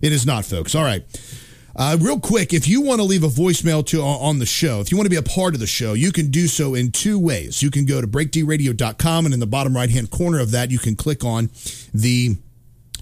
It is not, folks. All right. Real quick, if you want to leave a voicemail on the show, if you want to be a part of the show, you can do so in two ways. You can go to BreakDRadio.com, and in the bottom right-hand corner of that, you can click on the,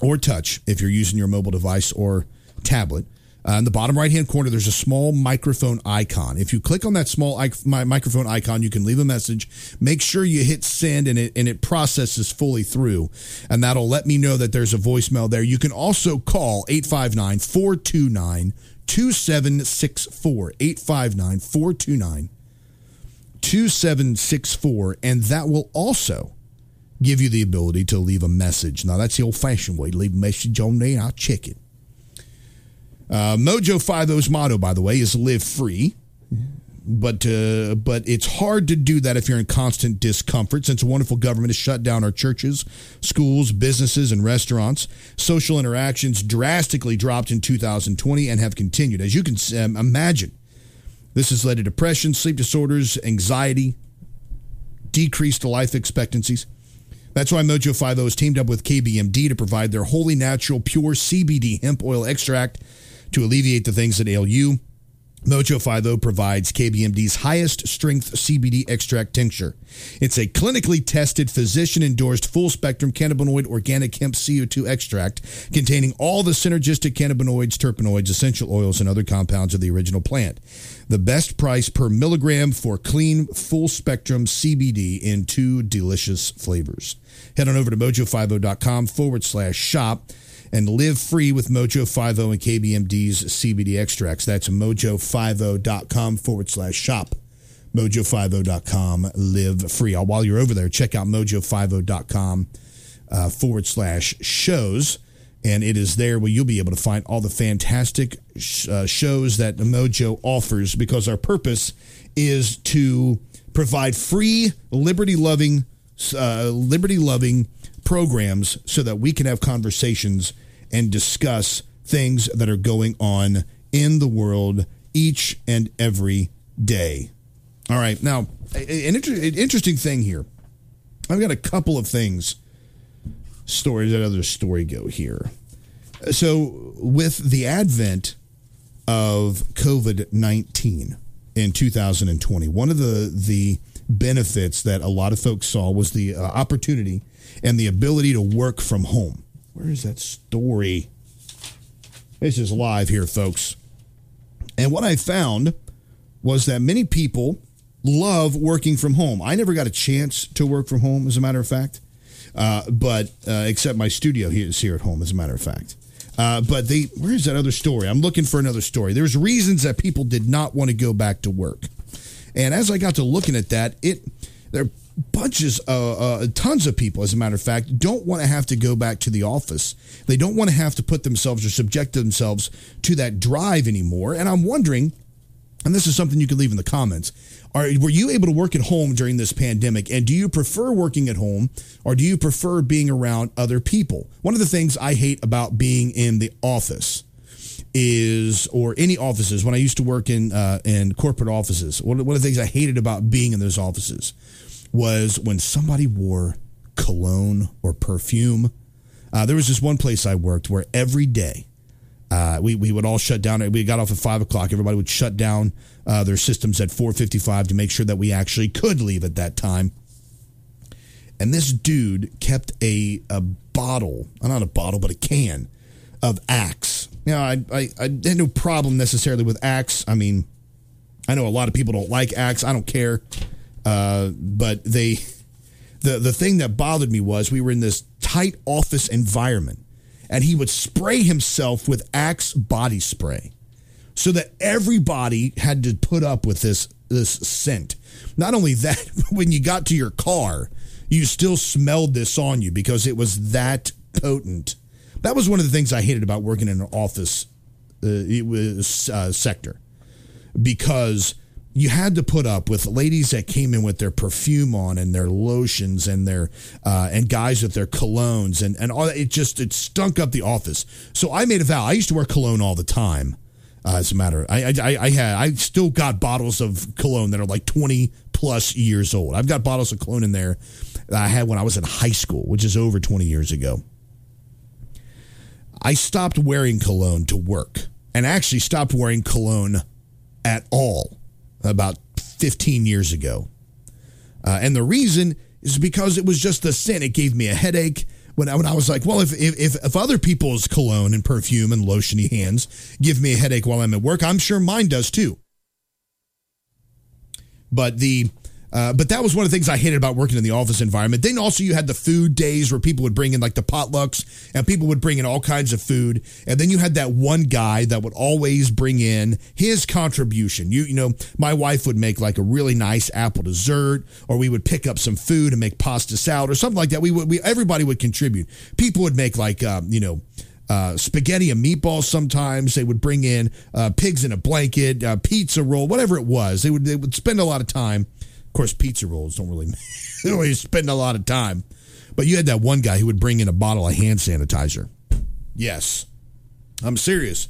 or touch, if you're using your mobile device or tablet. In the bottom right-hand corner, there's a small microphone icon. If you click on that small microphone icon, you can leave a message. Make sure you hit send, and it processes fully through, and that'll let me know that there's a voicemail there. You can also call 859-429-2764, 859-429-2764, and that will also give you the ability to leave a message. Now, that's the old-fashioned way. Leave a message on there, and I'll check it. Mojo50's motto, by the way, is live free, but it's hard to do that if you're in constant discomfort, since a wonderful government has shut down our churches, schools, businesses, and restaurants. Social interactions drastically dropped in 2020 and have continued. As you can imagine, this has led to depression, sleep disorders, anxiety, decreased life expectancies. That's why Mojo50 has teamed up with KBMD to provide their wholly natural, pure CBD hemp oil extract to alleviate the things that ail you. Mojo50 provides KBMD's highest strength CBD extract tincture. It's a clinically tested, physician-endorsed, full-spectrum cannabinoid organic hemp CO2 extract containing all the synergistic cannabinoids, terpenoids, essential oils, and other compounds of the original plant. The best price per milligram for clean, full-spectrum CBD in two delicious flavors. Head on over to mojo50.com/shop. And live free with Mojo50 and KBMD's CBD extracts. That's Mojo50.com/shop. Mojo50.com, live free. While you're over there, check out Mojo50.com /shows. And it is there where you'll be able to find all the fantastic shows that Mojo offers, because our purpose is to provide free, liberty-loving programs so that we can have conversations and discuss things that are going on in the world each and every day. All right. Now, an interesting thing here. I've got a couple of things, stories, another story go here. So with the advent of COVID-19 in 2020, one of the benefits that a lot of folks saw was the opportunity and the ability to work from home. Where is that story? This is live here, folks. And what I found was that many people love working from home. I never got a chance to work from home, as a matter of fact, but except my studio is here at home, as a matter of fact. But where is that other story? I'm looking for another story. There's reasons that people did not want to go back to work. And as I got to looking at that, there are bunches of tons of people, as a matter of fact, don't want to have to go back to the office. They don't want to have to put themselves or subject themselves to that drive anymore. And I'm wondering, and this is something you can leave in the comments, were you able to work at home during this pandemic? And do you prefer working at home, or do you prefer being around other people? One of the things I hate about being in the office is, or any offices, when I used to work in corporate offices, one of the things I hated about being in those offices was when somebody wore cologne or perfume. There was this one place I worked where every day we would all shut down. We got off at 5 o'clock. Everybody would shut down their systems at 4:55 to make sure that we actually could leave at that time. And this dude kept a can of Axe. Now, I had no problem necessarily with Axe. I mean, I know a lot of people don't like Axe. I don't care. But the thing that bothered me was we were in this tight office environment, and he would spray himself with Axe body spray so that everybody had to put up with this scent. Not only that, when you got to your car, you still smelled this on you because it was that potent. That was one of the things I hated about working in an office sector, because you had to put up with ladies that came in with their perfume on and their lotions and their and guys with their colognes and all that. It stunk up the office. So I made a vow. I used to wear cologne all the time. As a matter, I still got bottles of cologne that are like 20 plus years old. I've got bottles of cologne in there that I had when I was in high school, which is over 20 years ago. I stopped wearing cologne to work, and actually stopped wearing cologne at all about 15 years ago. And the reason is because it was just the scent. It gave me a headache when I was like, well, if other people's cologne and perfume and lotiony hands give me a headache while I'm at work, I'm sure mine does too. But but that was one of the things I hated about working in the office environment. Then also you had the food days where people would bring in like the potlucks, and people would bring in all kinds of food. And then you had that one guy that would always bring in his contribution. You know, my wife would make like a really nice apple dessert, or we would pick up some food and make pasta salad or something like that. Everybody would contribute. People would make like, spaghetti and meatballs. Sometimes they would bring in pigs in a blanket, pizza roll, whatever it was. They would spend a lot of time. Of course, pizza rolls don't really spend a lot of time. But you had that one guy who would bring in a bottle of hand sanitizer. Yes, I'm serious.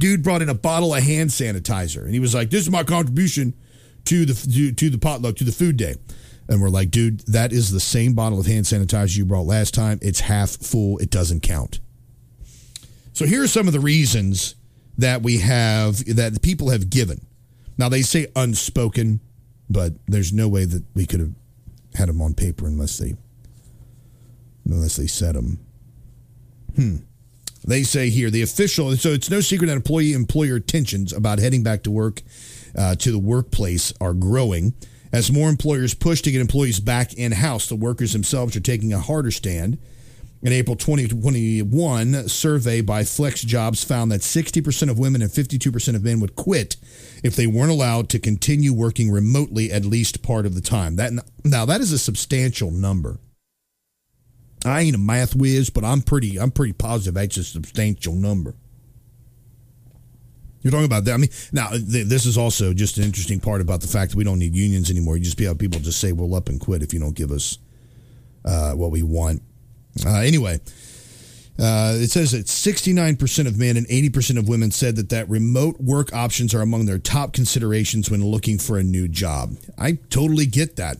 Dude brought in a bottle of hand sanitizer, and he was like, "This is my contribution to the potluck, to the food day." And we're like, "Dude, that is the same bottle of hand sanitizer you brought last time. It's half full. It doesn't count." So here are some of the reasons that we have that the people have given. Now they say unspoken, but there's no way that we could have had them on paper unless they said them. They say here, so it's no secret that employee-employer tensions about heading back to work to the workplace are growing. As more employers push to get employees back in-house, the workers themselves are taking a harder stand. An April 2021 survey by FlexJobs found that 60% of women and 52% of men would quit if they weren't allowed to continue working remotely at least part of the time. That is a substantial number. I ain't a math whiz, but I'm pretty positive that's a substantial number. You're talking about that. I mean, now this is also just an interesting part about the fact that we don't need unions anymore. You just have people just say, "We'll up and quit if you don't give us what we want." Anyway, It says that 69% of men and 80% of women said that remote work options are among their top considerations when looking for a new job. I totally get that.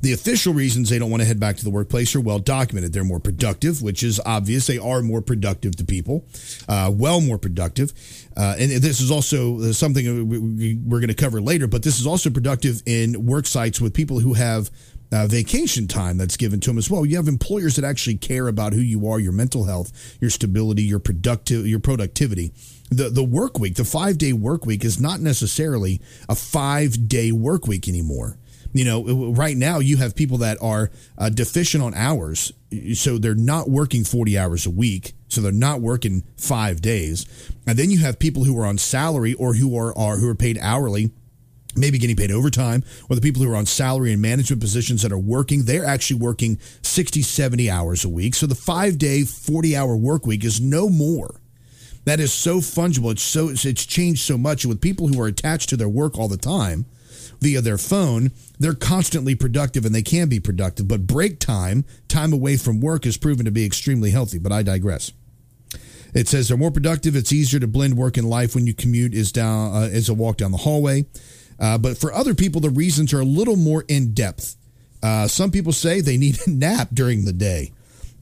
The official reasons they don't want to head back to the workplace are well documented. They're more productive, which is obvious. They are more productive to people, more productive. And this is also something we're going to cover later, but this is also productive in work sites with people who have vacation time that's given to them as well. You have employers that actually care about who you are, your mental health, your stability, your productivity. The work week, the 5-day work week is not necessarily a 5-day work week anymore. You know, right now you have people that are deficient on hours, so they're not working 40 hours a week, so they're not working 5 days. And then you have people who are on salary or who are paid hourly, maybe getting paid overtime, or the people who are on salary and management positions that are working, they're actually working 60, 70 hours a week. So the 5-day, 40-hour work week is no more. That is so fungible. It's changed so much. And with people who are attached to their work all the time, via their phone, they're constantly productive and they can be productive, but break time, time away from work, is proven to be extremely healthy, but I digress. It says they're more productive. It's easier to blend work and life when you commute is a walk down the hallway. But for other people, the reasons are a little more in depth. Some people say they need a nap during the day.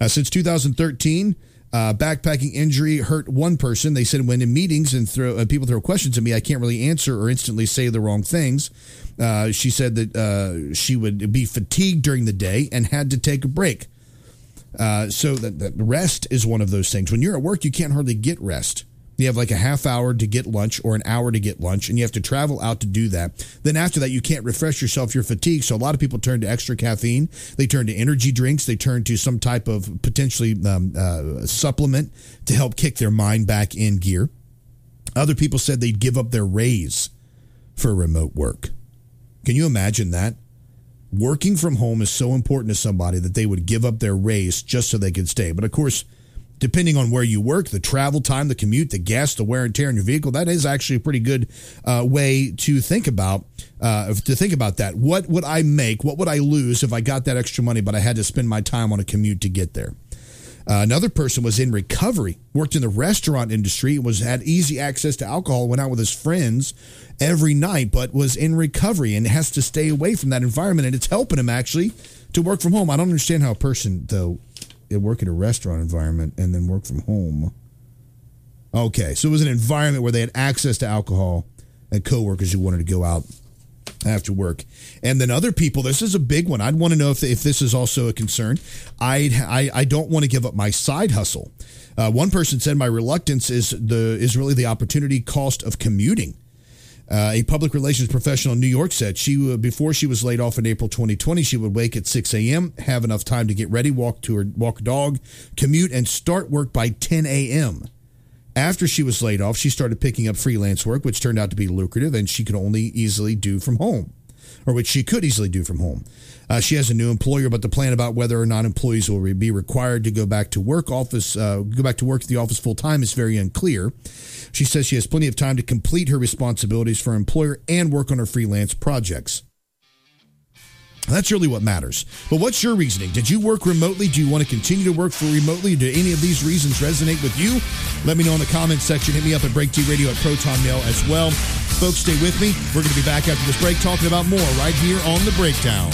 Since 2013, backpacking injury hurt one person. They said when in meetings and people throw questions at me, I can't really answer or instantly say the wrong things. She said that she would be fatigued during the day and had to take a break. So that rest is one of those things. When you're at work, you can't hardly get rest. You have like a half hour to get lunch or an hour to get lunch, and you have to travel out to do that. Then after that, you can't refresh yourself. You're fatigued. So a lot of people turn to extra caffeine. They turn to energy drinks. They turn to some type of potentially supplement to help kick their mind back in gear. Other people said they'd give up their raise for remote work. Can you imagine that? Working from home is so important to somebody that they would give up their raise just so they could stay. But of course, depending on where you work, the travel time, the commute, the gas, the wear and tear on your vehicle, that is actually a pretty good way to think about that. What would I make? What would I lose if I got that extra money, but I had to spend my time on a commute to get there? Another person was in recovery, worked in the restaurant industry, had easy access to alcohol, went out with his friends every night, but was in recovery and has to stay away from that environment. And it's helping him actually to work from home. I don't understand how a person, though, work in a restaurant environment and then work from home. Okay, so it was an environment where they had access to alcohol and coworkers who wanted to go out after work. And then other people, this is a big one. I'd want to know if this is also a concern. I don't want to give up my side hustle. One person said my reluctance is really the opportunity cost of commuting. A public relations professional in New York said before she was laid off in April 2020, she would wake at 6 a.m., have enough time to get ready, walk her dog, commute, and start work by 10 a.m. After she was laid off, she started picking up freelance work, which turned out to be lucrative, and which she could easily do from home. She has a new employer, but the plan about whether or not employees will be required to go back to work at the office full time is very unclear. She says she has plenty of time to complete her responsibilities for her employer and work on her freelance projects. That's really what matters. But what's your reasoning? Did you work remotely? Do you want to continue to work remotely? Do any of these reasons resonate with you? Let me know in the comments section. Hit me up at BreakDRadio at Proton Mail as well. Folks, stay with me. We're going to be back after this break talking about more right here on The Breakdown.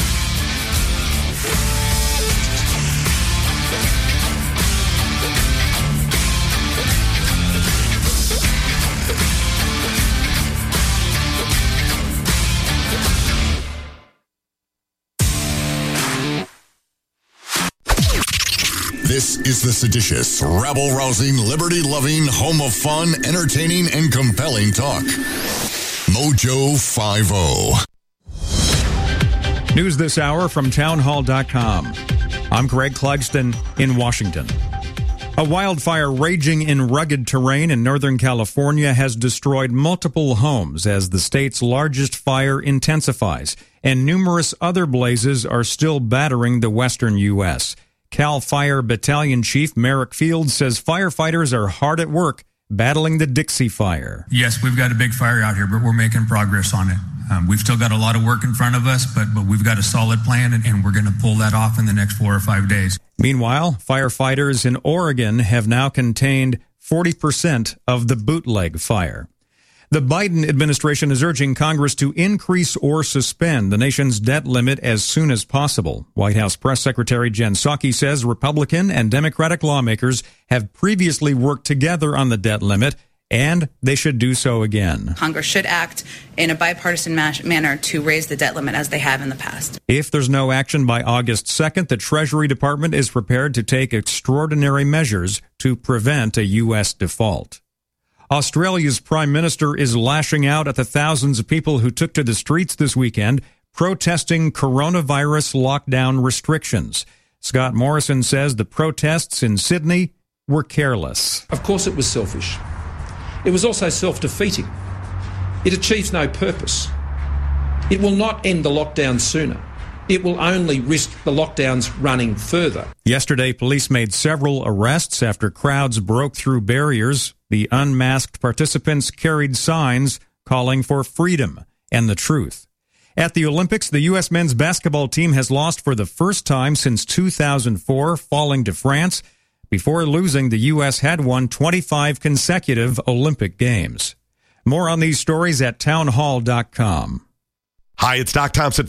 This is the seditious, rabble-rousing, liberty-loving, home of fun, entertaining, and compelling talk. Mojo50. News this hour from townhall.com. I'm Greg Clugston in Washington. A wildfire raging in rugged terrain in Northern California has destroyed multiple homes as the state's largest fire intensifies, and numerous other blazes are still battering the western U.S. Cal Fire Battalion Chief Merrick Fields says firefighters are hard at work battling the Dixie Fire. Yes, we've got a big fire out here, but we're making progress on it. We've still got a lot of work in front of us, but we've got a solid plan, and we're going to pull that off in the next 4 or 5 days. Meanwhile, firefighters in Oregon have now contained 40% of the bootleg fire. The Biden administration is urging Congress to increase or suspend the nation's debt limit as soon as possible. White House Press Secretary Jen Psaki says Republican and Democratic lawmakers have previously worked together on the debt limit, and they should do so again. Congress should act in a bipartisan manner to raise the debt limit as they have in the past. If there's no action by August 2nd, the Treasury Department is prepared to take extraordinary measures to prevent a U.S. default. Australia's Prime Minister is lashing out at the thousands of people who took to the streets this weekend protesting coronavirus lockdown restrictions. Scott Morrison says the protests in Sydney were careless. Of course it was selfish. It was also self-defeating. It achieves no purpose. It will not end the lockdown sooner. It will only risk the lockdowns running further. Yesterday, police made several arrests after crowds broke through barriers. The unmasked participants carried signs calling for freedom and the truth. At the Olympics, the U.S. men's basketball team has lost for the first time since 2004, falling to France. Before losing, the U.S. had won 25 consecutive Olympic Games. More on these stories at townhall.com. Hi, it's Doc Thompson.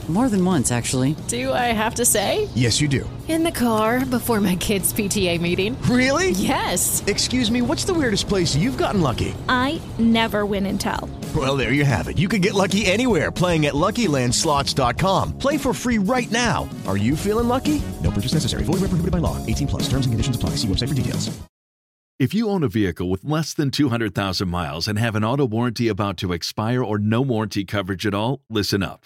More than once, actually. Do I have to say? Yes, you do. In the car, before my kids' PTA meeting. Really? Yes. Excuse me, what's the weirdest place you've gotten lucky? I never win and tell. Well, there you have it. You can get lucky anywhere, playing at LuckyLandSlots.com. Play for free right now. Are you feeling lucky? No purchase necessary. Void where prohibited by law. 18+. Terms and conditions apply. See website for details. If you own a vehicle with less than 200,000 miles and have an auto warranty about to expire or no warranty coverage at all, listen up.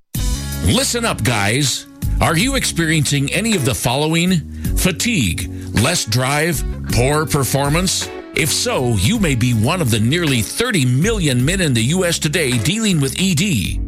Listen up, guys. Are you experiencing any of the following? Fatigue, less drive, poor performance? If so, you may be one of the nearly 30 million men in the U.S. today dealing with ED.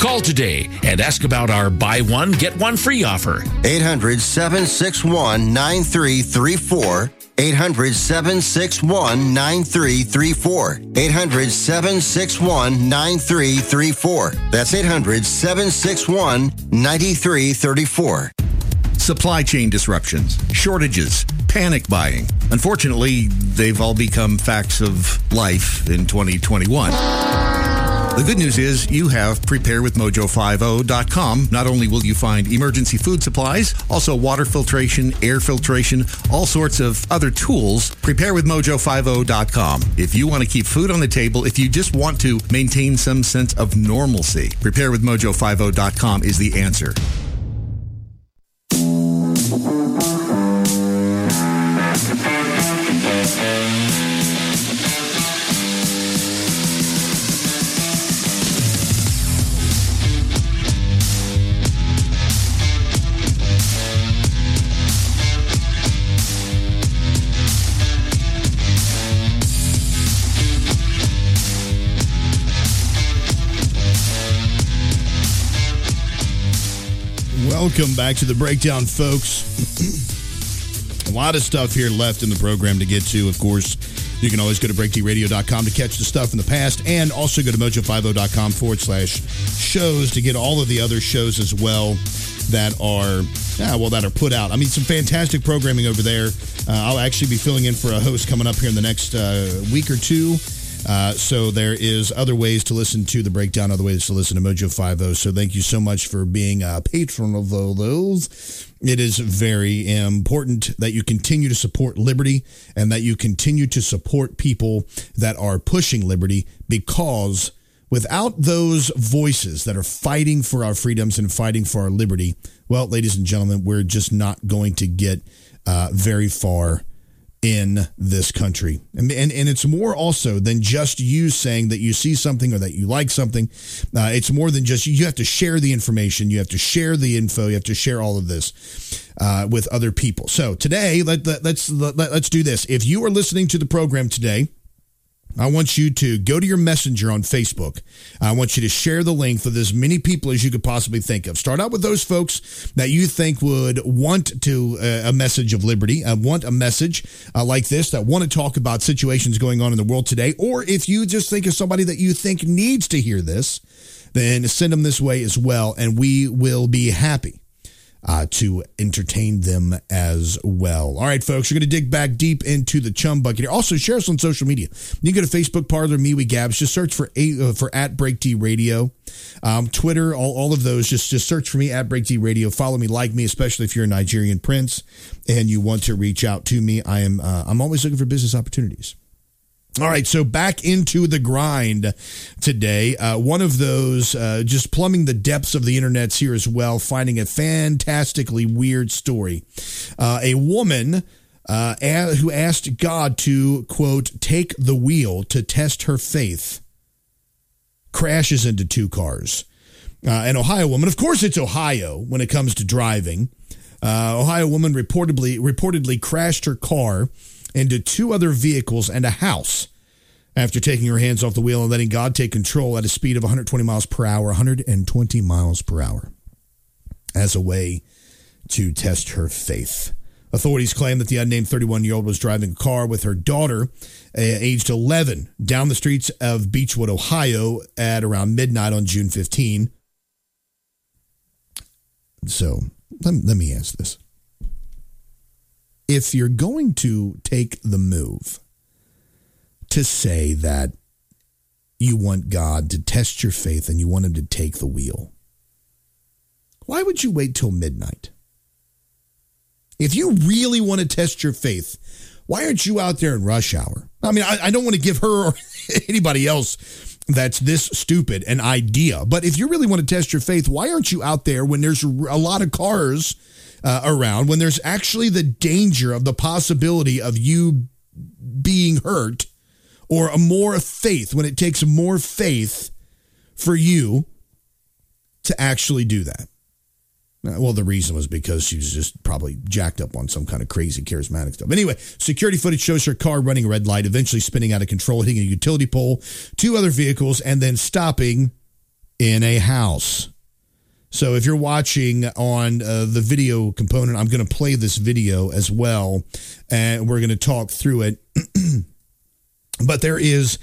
Call today and ask about our buy one, get one free offer. 800-761-9334. 800-761-9334. 800-761-9334. That's 800-761-9334. Supply chain disruptions, shortages, panic buying. Unfortunately, they've all become facts of life in 2021. The good news is you have preparewithmojo50.com. Not only will you find emergency food supplies, also water filtration, air filtration, all sorts of other tools. Preparewithmojo50.com. If you want to keep food on the table, if you just want to maintain some sense of normalcy, preparewithmojo50.com is the answer. Welcome back to The Breakdown, folks. A lot of stuff here left in the program to get to, of course. You can always go to BreakDRadio.com to catch the stuff in the past, and also go to Mojo50.com /shows to get all of the other shows as well that are put out. I mean, some fantastic programming over there. I'll actually be filling in for a host coming up here in the next week or two. So there is other ways to listen to The Breakdown, other ways to listen to Mojo50. So thank you so much for being a patron of those. It is very important that you continue to support liberty and that you continue to support people that are pushing liberty, because without those voices that are fighting for our freedoms and fighting for our liberty, well, ladies and gentlemen, we're just not going to get very far in this country. And it's more also than just you saying that you see something or that you like something. It's more than just you have to share the information. You have to share the info. You have to share all of this with other people. So today, let's do this. If you are listening to the program today, I want you to go to your messenger on Facebook. I want you to share the link with as many people as you could possibly think of. Start out with those folks that you think would want to a message of liberty, want a message like this, that want to talk about situations going on in the world today. Or if you just think of somebody that you think needs to hear this, then send them this way as well. And we will be happy to entertain them as well. All right, folks, you're going to dig back deep into the Chum Bucket here. Also, share us on social media. You can go to Facebook, Parler, Me, We Gabs. Just search for @BreakDRadio. Twitter, all of those. Just search for me @BreakDRadio. Follow me, like me, especially if you're a Nigerian prince and you want to reach out to me. I'm always looking for business opportunities. All right, so back into the grind today. One of those just plumbing the depths of the internets here as well, finding a fantastically weird story. A woman who asked God to, quote, take the wheel to test her faith, crashes into two cars. An Ohio woman, of course it's Ohio when it comes to driving. Ohio woman reportedly crashed her car into two other vehicles and a house after taking her hands off the wheel and letting God take control at a speed of 120 miles per hour as a way to test her faith. Authorities claim that the unnamed 31-year-old was driving a car with her daughter, aged 11, down the streets of Beechwood, Ohio at around midnight on June 15. So let me ask this. If you're going to take the move to say that you want God to test your faith and you want him to take the wheel, why would you wait till midnight? If you really want to test your faith, why aren't you out there in rush hour? I mean, I don't want to give her or anybody else that's this stupid an idea, but if you really want to test your faith, why aren't you out there when there's a lot of cars around, when there's actually the danger of the possibility of you being hurt, or a more faith, when it takes more faith for you to actually do that? Well, the reason was because she was just probably jacked up on some kind of crazy charismatic stuff. Anyway, security footage shows her car running a red light, eventually spinning out of control, hitting a utility pole, two other vehicles, and then stopping in a house. So if you're watching on the video component, I'm going to play this video as well, and we're going to talk through it. But there is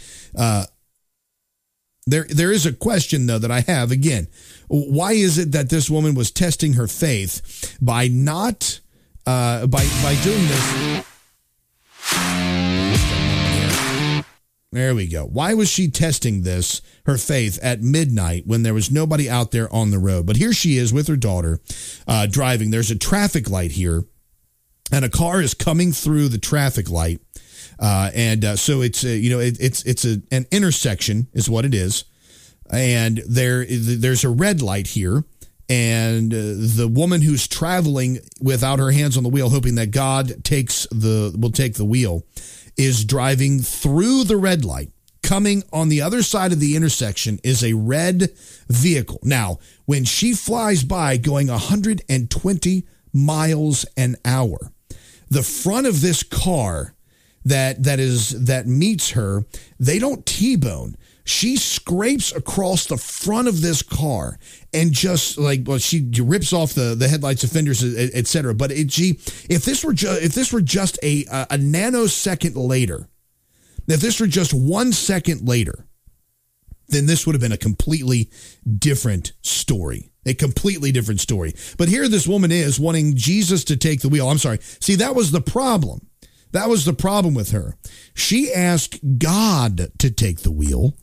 there is a question, though, that I have. Again, why is it that this woman was testing her faith by not by doing this? There we go. Why was she testing this, her faith, at midnight when there was nobody out there on the road? But here she is with her daughter driving. There's a traffic light here, and a car is coming through the traffic light. So it's, an intersection is what it is. And there's a red light here. And the woman who's traveling without her hands on the wheel, hoping that God will take the wheel, is driving through the red light. Coming on the other side of the intersection is a red vehicle. Now, when she flies by going 120 miles an hour, the front of this car that meets her, they don't T-bone. She scrapes across the front of this car and just like, well, she rips off the headlights, fenders, et cetera. But if this were just a nanosecond later, if this were just 1 second later, then this would have been a completely different story. A completely different story. But here this woman is wanting Jesus to take the wheel. I'm sorry. See, that was the problem. That was the problem with her. She asked God to take the wheel,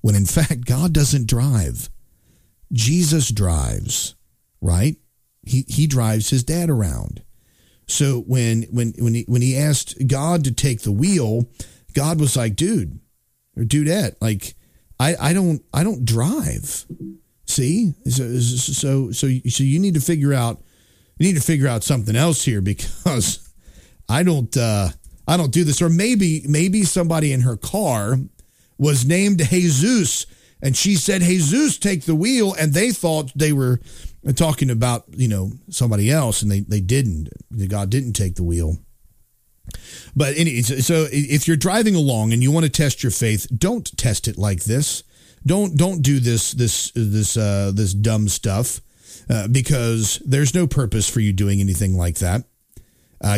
when in fact, God doesn't drive. Jesus drives, right? He drives his dad around. So when he asked God to take the wheel, God was like, dude, or dudette, like, I don't drive. See? So you need to figure out something else here, because I don't do this. Or maybe somebody in her car was named Jesus, and she said, Jesus, take the wheel, and they thought they were talking about, you know, somebody else, and they didn't. God didn't take the wheel. But anyway, so if you're driving along and you want to test your faith, don't test it like this. Don't do this dumb stuff, because there's no purpose for you doing anything like that.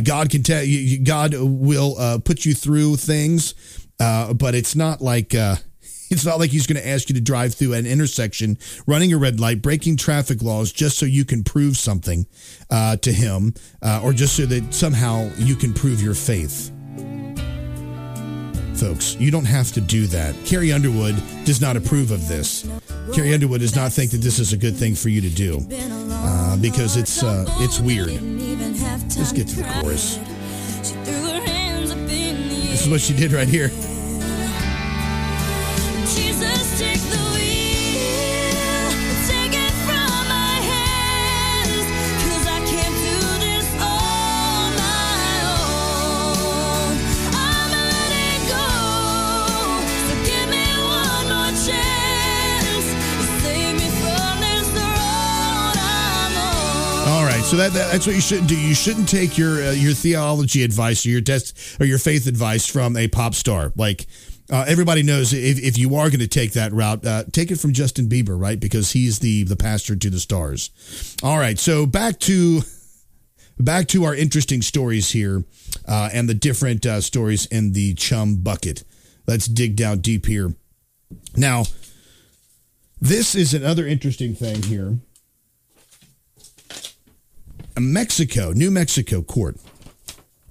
God can tell you. God will put you through things, but it's not like he's going to ask you to drive through an intersection, running a red light, breaking traffic laws, just so you can prove something to him, or just so that somehow you can prove your faith. Folks, you don't have to do that. Carrie Underwood does not approve of this. Carrie Underwood does not think that this is a good thing for you to do, because it's weird. Let's get to the chorus. This is what she did right here. Jesus, take the wheel, take it from my hands, 'cause I can't do this on my own. I'm letting go, so give me one more chance, save me from this road I'm on. All right, so that's what you shouldn't do. You shouldn't take your theology advice or your test or your faith advice from a pop star. Like, everybody knows if you are going to take that route, take it from Justin Bieber, right? Because he's the pastor to the stars. All right, so back to our interesting stories here, and the different stories in the chum bucket. Let's dig down deep here. Now, this is another interesting thing here. New Mexico court.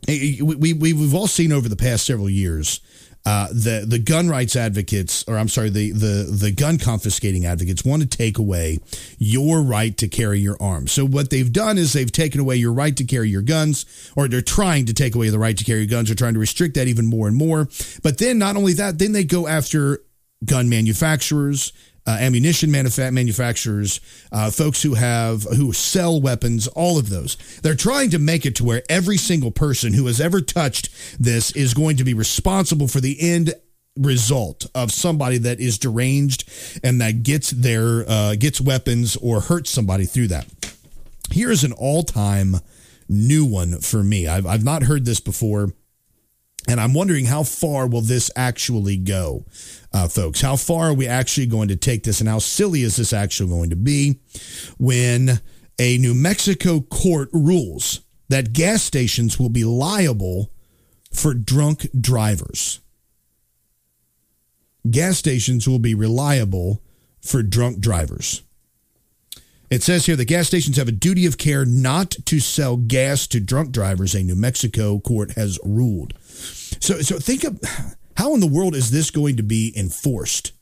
We've all seen over the past several years. The gun rights advocates, or I'm sorry, the gun confiscating advocates want to take away your right to carry your arms. So what they've done is they've taken away your right to carry your guns, or they're trying to take away the right to carry your guns. They're trying to restrict that even more and more. But then not only that, then they go after gun manufacturers, ammunition manufacturers, folks who sell weapons, all of those. They're trying to make it to where every single person who has ever touched this is going to be responsible for the end result of somebody that is deranged and that gets weapons or hurts somebody through that. Here is an all-time new one for me. I've not heard this before. And I'm wondering, how far will this actually go, folks? How far are we actually going to take this, and how silly is this actually going to be when a New Mexico court rules that gas stations will be liable for drunk drivers? Gas stations will be liable for drunk drivers. It says here the gas stations have a duty of care not to sell gas to drunk drivers, a New Mexico court has ruled. So think of how in the world is this going to be enforced?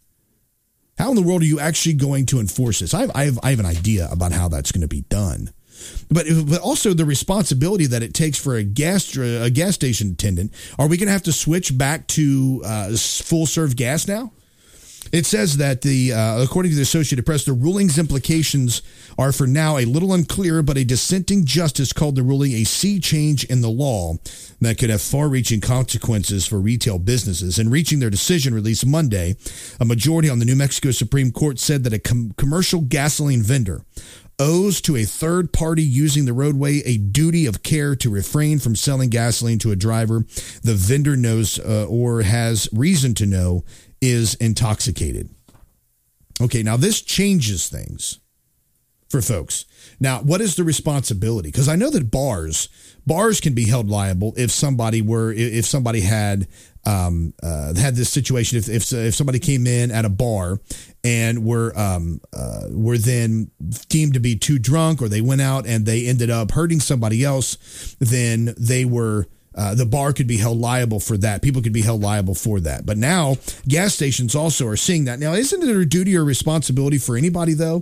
How in the world are you actually going to enforce this? I have an idea about how that's going to be done. But also the responsibility that it takes for a gas station attendant. Are we going to have to switch back to full serve gas now? It says that according to the Associated Press, the ruling's implications are for now a little unclear, but a dissenting justice called the ruling a sea change in the law that could have far-reaching consequences for retail businesses. In reaching their decision released Monday, a majority on the New Mexico Supreme Court said that a commercial gasoline vendor owes to a third party using the roadway a duty of care to refrain from selling gasoline to a driver the vendor knows or has reason to know is intoxicated. Okay, now this changes things for folks. Now, what is the responsibility? Because I know that bars can be held liable if somebody were, if somebody had had this situation, if somebody came in at a bar and were then deemed to be too drunk, or they went out and they ended up hurting somebody else, then they were. The bar could be held liable for that. People could be held liable for that. But now gas stations also are seeing that. Now, isn't it a duty or responsibility for anybody, though,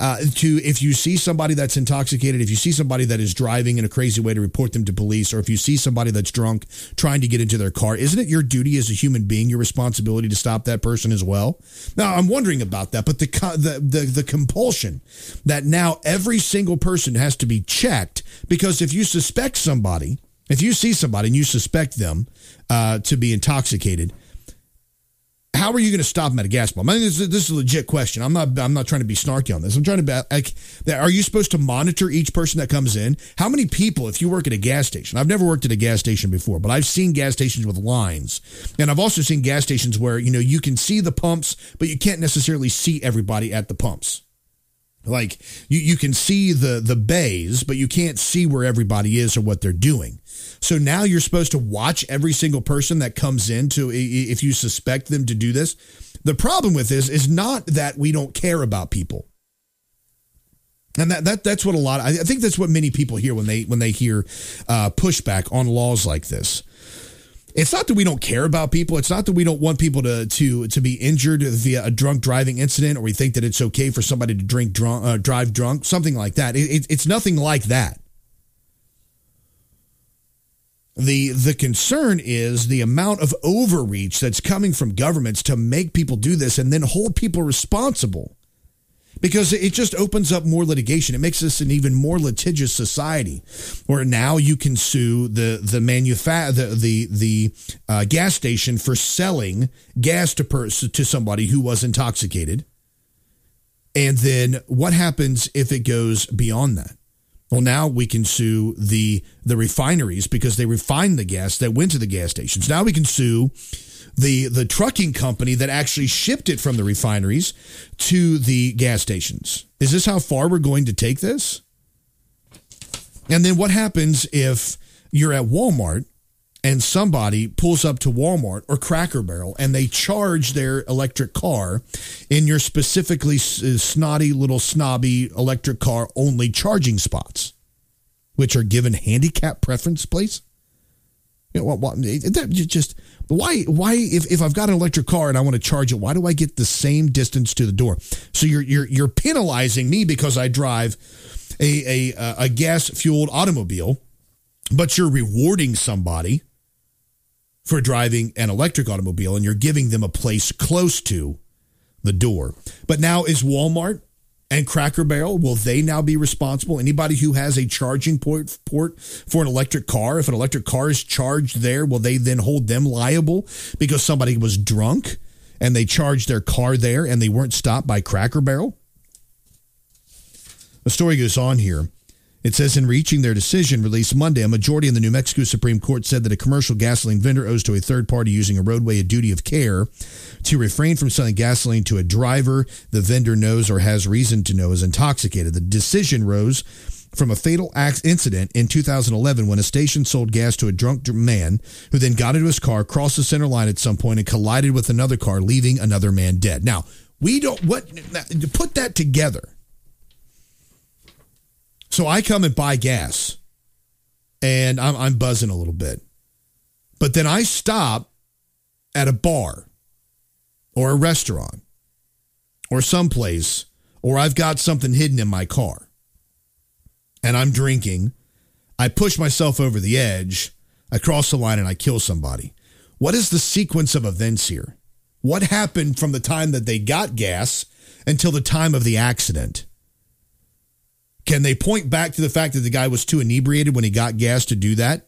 to, if you see somebody that's intoxicated, if you see somebody that is driving in a crazy way, to report them to police, or if you see somebody that's drunk trying to get into their car, isn't it your duty as a human being, your responsibility to stop that person as well? Now, I'm wondering about that, but the compulsion that now every single person has to be checked, because if you suspect somebody, if you see somebody and you suspect them to be intoxicated, how are you going to stop them at a gas pump? I mean, this is a legit question. I'm not trying to be snarky on this. I'm trying to be like, are you supposed to monitor each person that comes in? How many people, if you work at a gas station? I've never worked at a gas station before, but I've seen gas stations with lines. And I've also seen gas stations where, you know, you can see the pumps, but you can't necessarily see everybody at the pumps. Like you can see the bays, but you can't see where everybody is or what they're doing. So now you're supposed to watch every single person that comes in to, if you suspect them to do this. The problem with this is not that we don't care about people. And that's what I think that's what many people hear when they hear pushback on laws like this. It's not that we don't care about people. It's not that we don't want people to be injured via a drunk driving incident, or we think that it's okay for somebody to drive drunk, something like that. It's nothing like that. The concern is the amount of overreach that's coming from governments to make people do this and then hold people responsible, because it just opens up more litigation. It makes this an even more litigious society, where now you can sue the gas station for selling gas to somebody who was intoxicated. And then what happens if it goes beyond that? Well, now we can sue the refineries, because they refined the gas that went to the gas stations. Now we can sue the trucking company that actually shipped it from the refineries to the gas stations. Is this how far we're going to take this? And then what happens if you're at Walmart and somebody pulls up to Walmart or Cracker Barrel and they charge their electric car in your specifically snotty little snobby electric car only charging spots, which are given handicap preference place? You know, why if I've got an electric car and I want to charge it, why do I get the same distance to the door? So you're penalizing me because I drive a gas fueled automobile, but you're rewarding somebody for driving an electric automobile, and you're giving them a place close to the door. But now is Walmart and Cracker Barrel, will they now be responsible? Anybody who has a charging port for an electric car, if an electric car is charged there, will they then hold them liable because somebody was drunk and they charged their car there and they weren't stopped by Cracker Barrel? The story goes on here. It says, in reaching their decision released Monday, a majority in the New Mexico Supreme Court said that a commercial gasoline vendor owes to a third party using a roadway a duty of care to refrain from selling gasoline to a driver the vendor knows or has reason to know is intoxicated. The decision rose from a fatal incident in 2011 when a station sold gas to a drunk man who then got into his car, crossed the center line at some point, and collided with another car, leaving another man dead. Now, put that together. So I come and buy gas, and I'm buzzing a little bit, but then I stop at a bar or a restaurant or someplace, or I've got something hidden in my car and I'm drinking. I push myself over the edge. I cross the line and I kill somebody. What is the sequence of events here? What happened from the time that they got gas until the time of the accident? Can they point back to the fact that the guy was too inebriated when he got gas to do that?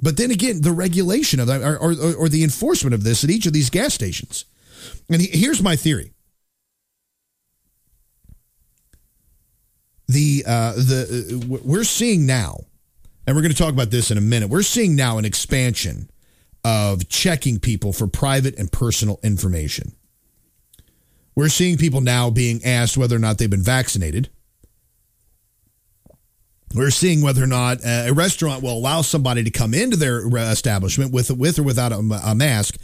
But then again, the regulation of that, or the enforcement of this at each of these gas stations. And here's my theory. We're seeing now, and we're going to talk about this in a minute, we're seeing now an expansion of checking people for private and personal information. We're seeing people now being asked whether or not they've been vaccinated. We're seeing whether or not a restaurant will allow somebody to come into their establishment with or without a mask.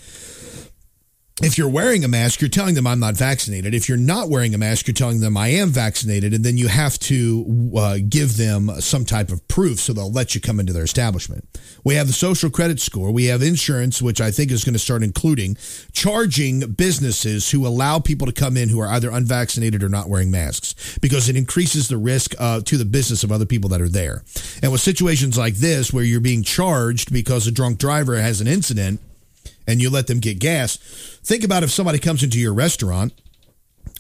If you're wearing a mask, you're telling them I'm not vaccinated. If you're not wearing a mask, you're telling them I am vaccinated. And then you have to give them some type of proof so they'll let you come into their establishment. We have the social credit score. We have insurance, which I think is going to start including charging businesses who allow people to come in who are either unvaccinated or not wearing masks, because it increases the risk to the business of other people that are there. And with situations like this, where you're being charged because a drunk driver has an incident, and you let them get gas. Think about if somebody comes into your restaurant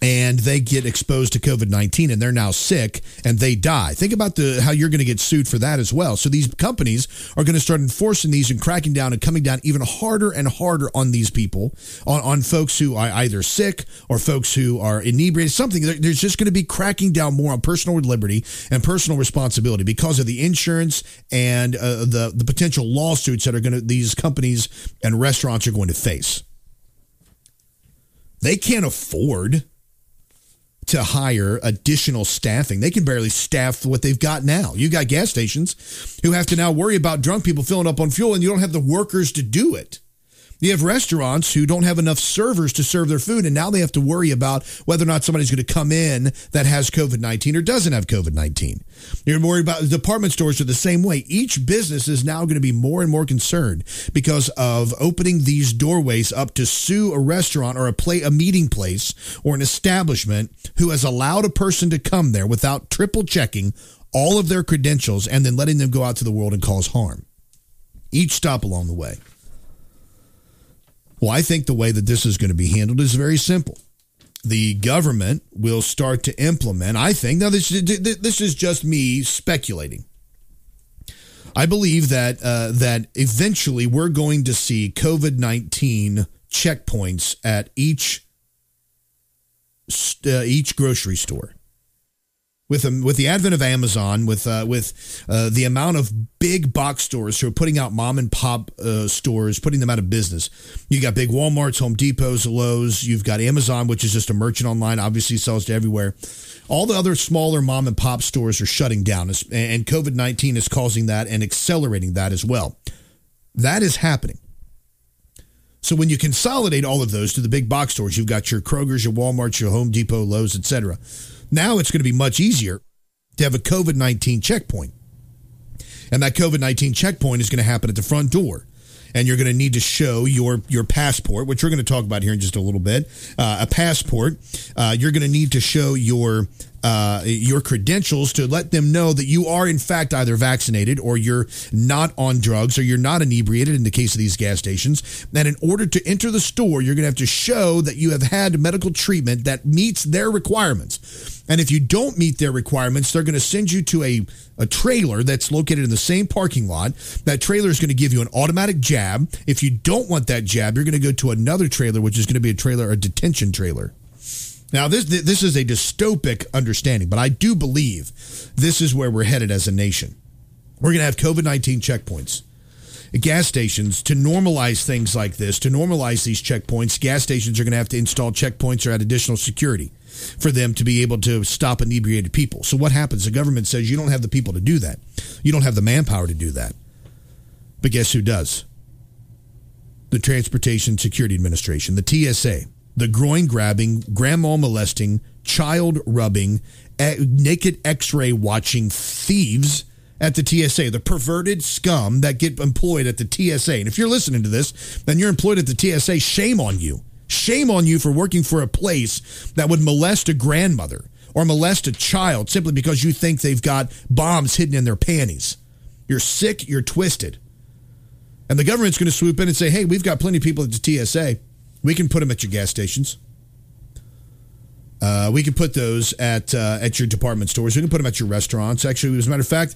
and they get exposed to COVID-19 and they're now sick and they die. Think about how you're going to get sued for that as well. So these companies are going to start enforcing these and cracking down and coming down even harder and harder on these people, on folks who are either sick or folks who are inebriated, something. There's just going to be cracking down more on personal liberty and personal responsibility because of the insurance and the potential lawsuits that these companies and restaurants are going to face. They can't afford to hire additional staffing. They can barely staff what they've got now. You got gas stations who have to now worry about drunk people filling up on fuel, and you don't have the workers to do it. You have restaurants who don't have enough servers to serve their food, and now they have to worry about whether or not somebody's going to come in that has COVID-19 or doesn't have COVID-19. You're worried about department stores are the same way. Each business is now going to be more and more concerned because of opening these doorways up to sue a restaurant or a meeting place or an establishment who has allowed a person to come there without triple checking all of their credentials and then letting them go out to the world and cause harm. Each stop along the way. Well, I think the way that this is going to be handled is very simple. The government will start to implement, I think, now this is just me speculating. I believe that eventually we're going to see COVID-19 checkpoints at each grocery store. With the advent of Amazon, with the amount of big box stores who are putting out mom and pop stores, putting them out of business, you got big Walmarts, Home Depots, Lowe's. You've got Amazon, which is just a merchant online, obviously sells to everywhere. All the other smaller mom and pop stores are shutting down, and COVID-19 is causing that and accelerating that as well. That is happening. So when you consolidate all of those to the big box stores, you've got your Kroger's, your Walmart's, your Home Depot, Lowe's, etc. Now it's going to be much easier to have a COVID-19 checkpoint. And that COVID-19 checkpoint is going to happen at the front door. And you're going to need to show your passport, which we're going to talk about here in just a little bit. A passport. You're going to need to show your credentials to let them know that you are, in fact, either vaccinated or you're not on drugs or you're not inebriated in the case of these gas stations. And in order to enter the store, you're going to have to show that you have had medical treatment that meets their requirements. And if you don't meet their requirements, they're going to send you to a trailer that's located in the same parking lot. That trailer is going to give you an automatic jab. If you don't want that jab, you're going to go to another trailer, which is going to be a detention trailer. Now, this is a dystopic understanding, but I do believe this is where we're headed as a nation. We're going to have COVID-19 checkpoints, gas stations, to normalize things like this, to normalize these checkpoints. Gas stations are going to have to install checkpoints or add additional security for them to be able to stop inebriated people. So what happens? The government says you don't have the people to do that. You don't have the manpower to do that. But guess who does? The Transportation Security Administration, the TSA. The groin-grabbing, grandma-molesting, child-rubbing, naked X-ray-watching thieves at the TSA. The perverted scum that get employed at the TSA. And if you're listening to this, then you're employed at the TSA. Shame on you. Shame on you for working for a place that would molest a grandmother or molest a child simply because you think they've got bombs hidden in their panties. You're sick. You're twisted. And the government's going to swoop in and say, hey, we've got plenty of people at the TSA. We can put them at your gas stations. We can put those at your department stores. We can put them at your restaurants. Actually, as a matter of fact,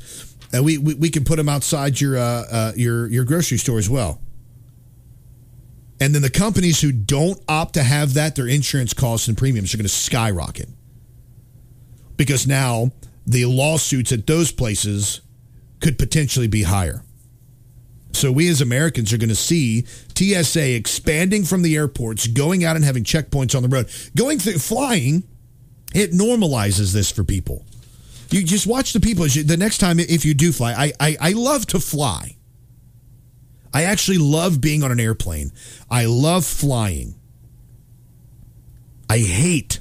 we can put them outside your grocery store as well. And then the companies who don't opt to have that, their insurance costs and premiums are going to skyrocket. Because now the lawsuits at those places could potentially be higher. So we as Americans are going to see TSA expanding from the airports, going out and having checkpoints on the road. Going through flying, it normalizes this for people. You just watch the people. The next time, if you do fly, I love to fly. I actually love being on an airplane. I love flying. I hate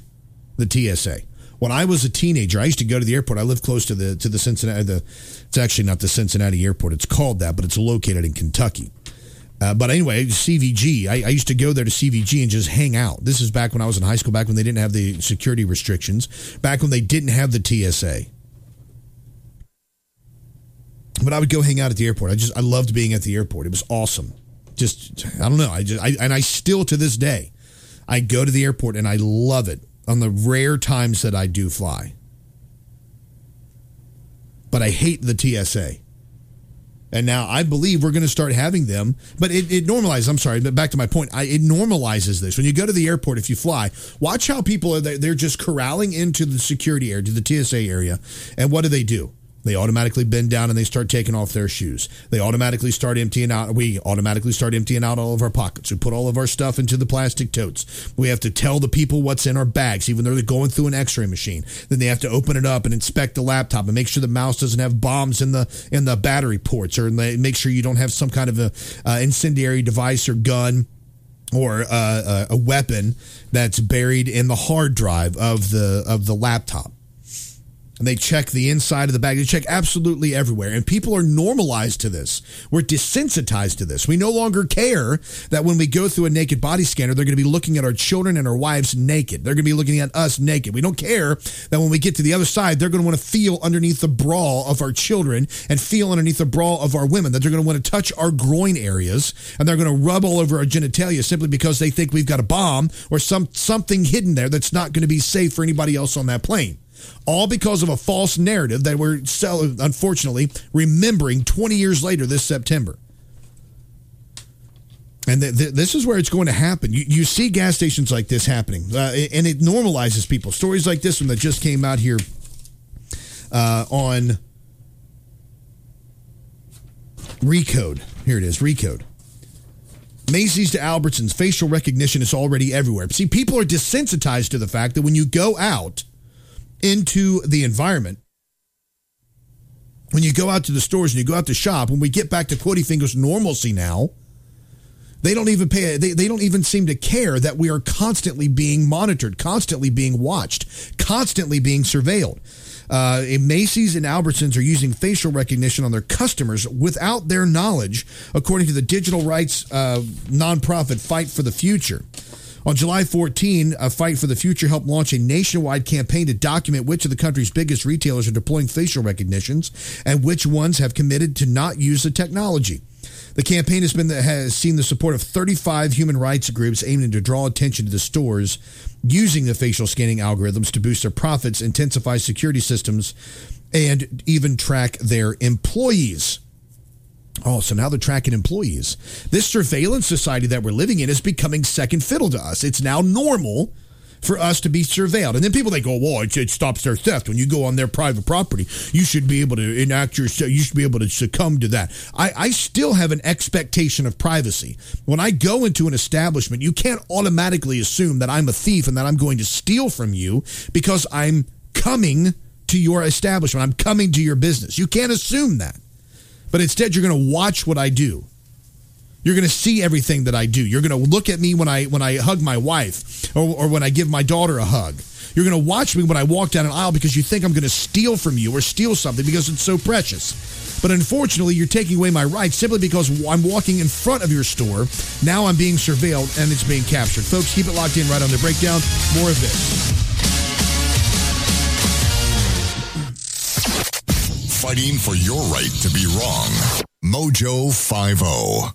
the TSA. When I was a teenager, I used to go to the airport. I lived close to the Cincinnati. It's actually not the Cincinnati airport. It's called that, but it's located in Kentucky. But anyway, CVG, I used to go there to CVG and just hang out. This is back when I was in high school, back when they didn't have the security restrictions, back when they didn't have the TSA. But I would go hang out at the airport. I loved being at the airport. It was awesome. I don't know. I still to this day, I go to the airport and I love it on the rare times that I do fly. But I hate the TSA. And now I believe we're going to start having them. But it normalizes. I'm sorry, but back to my point. It normalizes this. When you go to the airport, if you fly, watch how people are there. They're just corralling into the security area, to the TSA area. And what do? They automatically bend down and they start taking off their shoes. They automatically start emptying out. We automatically start emptying out all of our pockets. We put all of our stuff into the plastic totes. We have to tell the people what's in our bags, even though they're going through an x-ray machine. Then they have to open it up and inspect the laptop and make sure the mouse doesn't have bombs in the battery ports, or make sure you don't have some kind of a incendiary device or gun or a weapon that's buried in the hard drive of the laptop. And they check the inside of the bag. They check absolutely everywhere. And people are normalized to this. We're desensitized to this. We no longer care that when we go through a naked body scanner, they're going to be looking at our children and our wives naked. They're going to be looking at us naked. We don't care that when we get to the other side, they're going to want to feel underneath the bra of our children and feel underneath the bra of our women, that they're going to want to touch our groin areas, and they're going to rub all over our genitalia simply because they think we've got a bomb or something hidden there that's not going to be safe for anybody else on that plane. All because of a false narrative that we're, unfortunately, remembering 20 years later this September. And this is where it's going to happen. You see gas stations like this happening, and it normalizes people. Stories like this one that just came out here on Recode. Here it is, Recode. Macy's to Albertsons, facial recognition is already everywhere. See, people are desensitized to the fact that when you go out into the environment, when you go out to the stores and you go out to shop, when we get back to Quotey Fingers normalcy now, they don't even pay. They don't even seem to care that we are constantly being monitored, constantly being watched, constantly being surveilled. Macy's and Albertsons are using facial recognition on their customers without their knowledge, according to the digital rights nonprofit Fight for the Future. On July 14, a Fight for the Future helped launch a nationwide campaign to document which of the country's biggest retailers are deploying facial recognitions and which ones have committed to not use the technology. The campaign has seen the support of 35 human rights groups aiming to draw attention to the stores using the facial scanning algorithms to boost their profits, intensify security systems, and even track their employees. Oh, so now they're tracking employees. This surveillance society that we're living in is becoming second fiddle to us. It's now normal for us to be surveilled. And then people think, oh, well, it stops their theft. When you go on their private property, you should be able to you should be able to succumb to that. I still have an expectation of privacy. When I go into an establishment, you can't automatically assume that I'm a thief and that I'm going to steal from you because I'm coming to your establishment. I'm coming to your business. You can't assume that. But instead, you're going to watch what I do. You're going to see everything that I do. You're going to look at me when I hug my wife or when I give my daughter a hug. You're going to watch me when I walk down an aisle because you think I'm going to steal from you or steal something because it's so precious. But unfortunately, you're taking away my rights simply because I'm walking in front of your store. Now I'm being surveilled and it's being captured. Folks, keep it locked in right on The Breakdown. More of this. Fighting for your right to be wrong. Mojo50.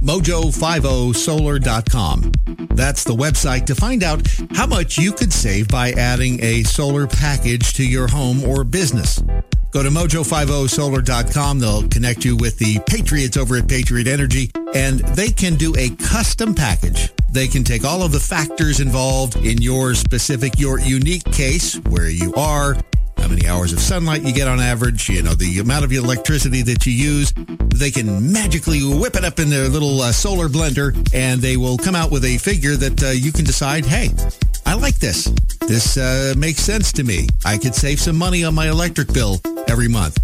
Mojo50Solar.com. That's the website to find out how much you could save by adding a solar package to your home or business. Go to Mojo50Solar.com. They'll connect you with the Patriots over at Patriot Energy, and they can do a custom package. They can take all of the factors involved in your unique case, where you are, how many hours of sunlight you get on average, the amount of electricity that you use, they can magically whip it up in their little solar blender, and they will come out with a figure that you can decide, hey, I like this. This makes sense to me. I could save some money on my electric bill every month.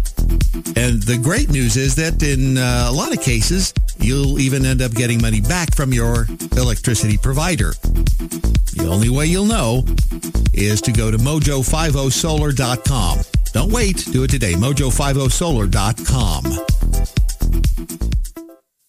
And the great news is that in a lot of cases, you'll even end up getting money back from your electricity provider. The only way you'll know is to go to Mojo50Solar.com. Don't wait. Do it today. Mojo50Solar.com.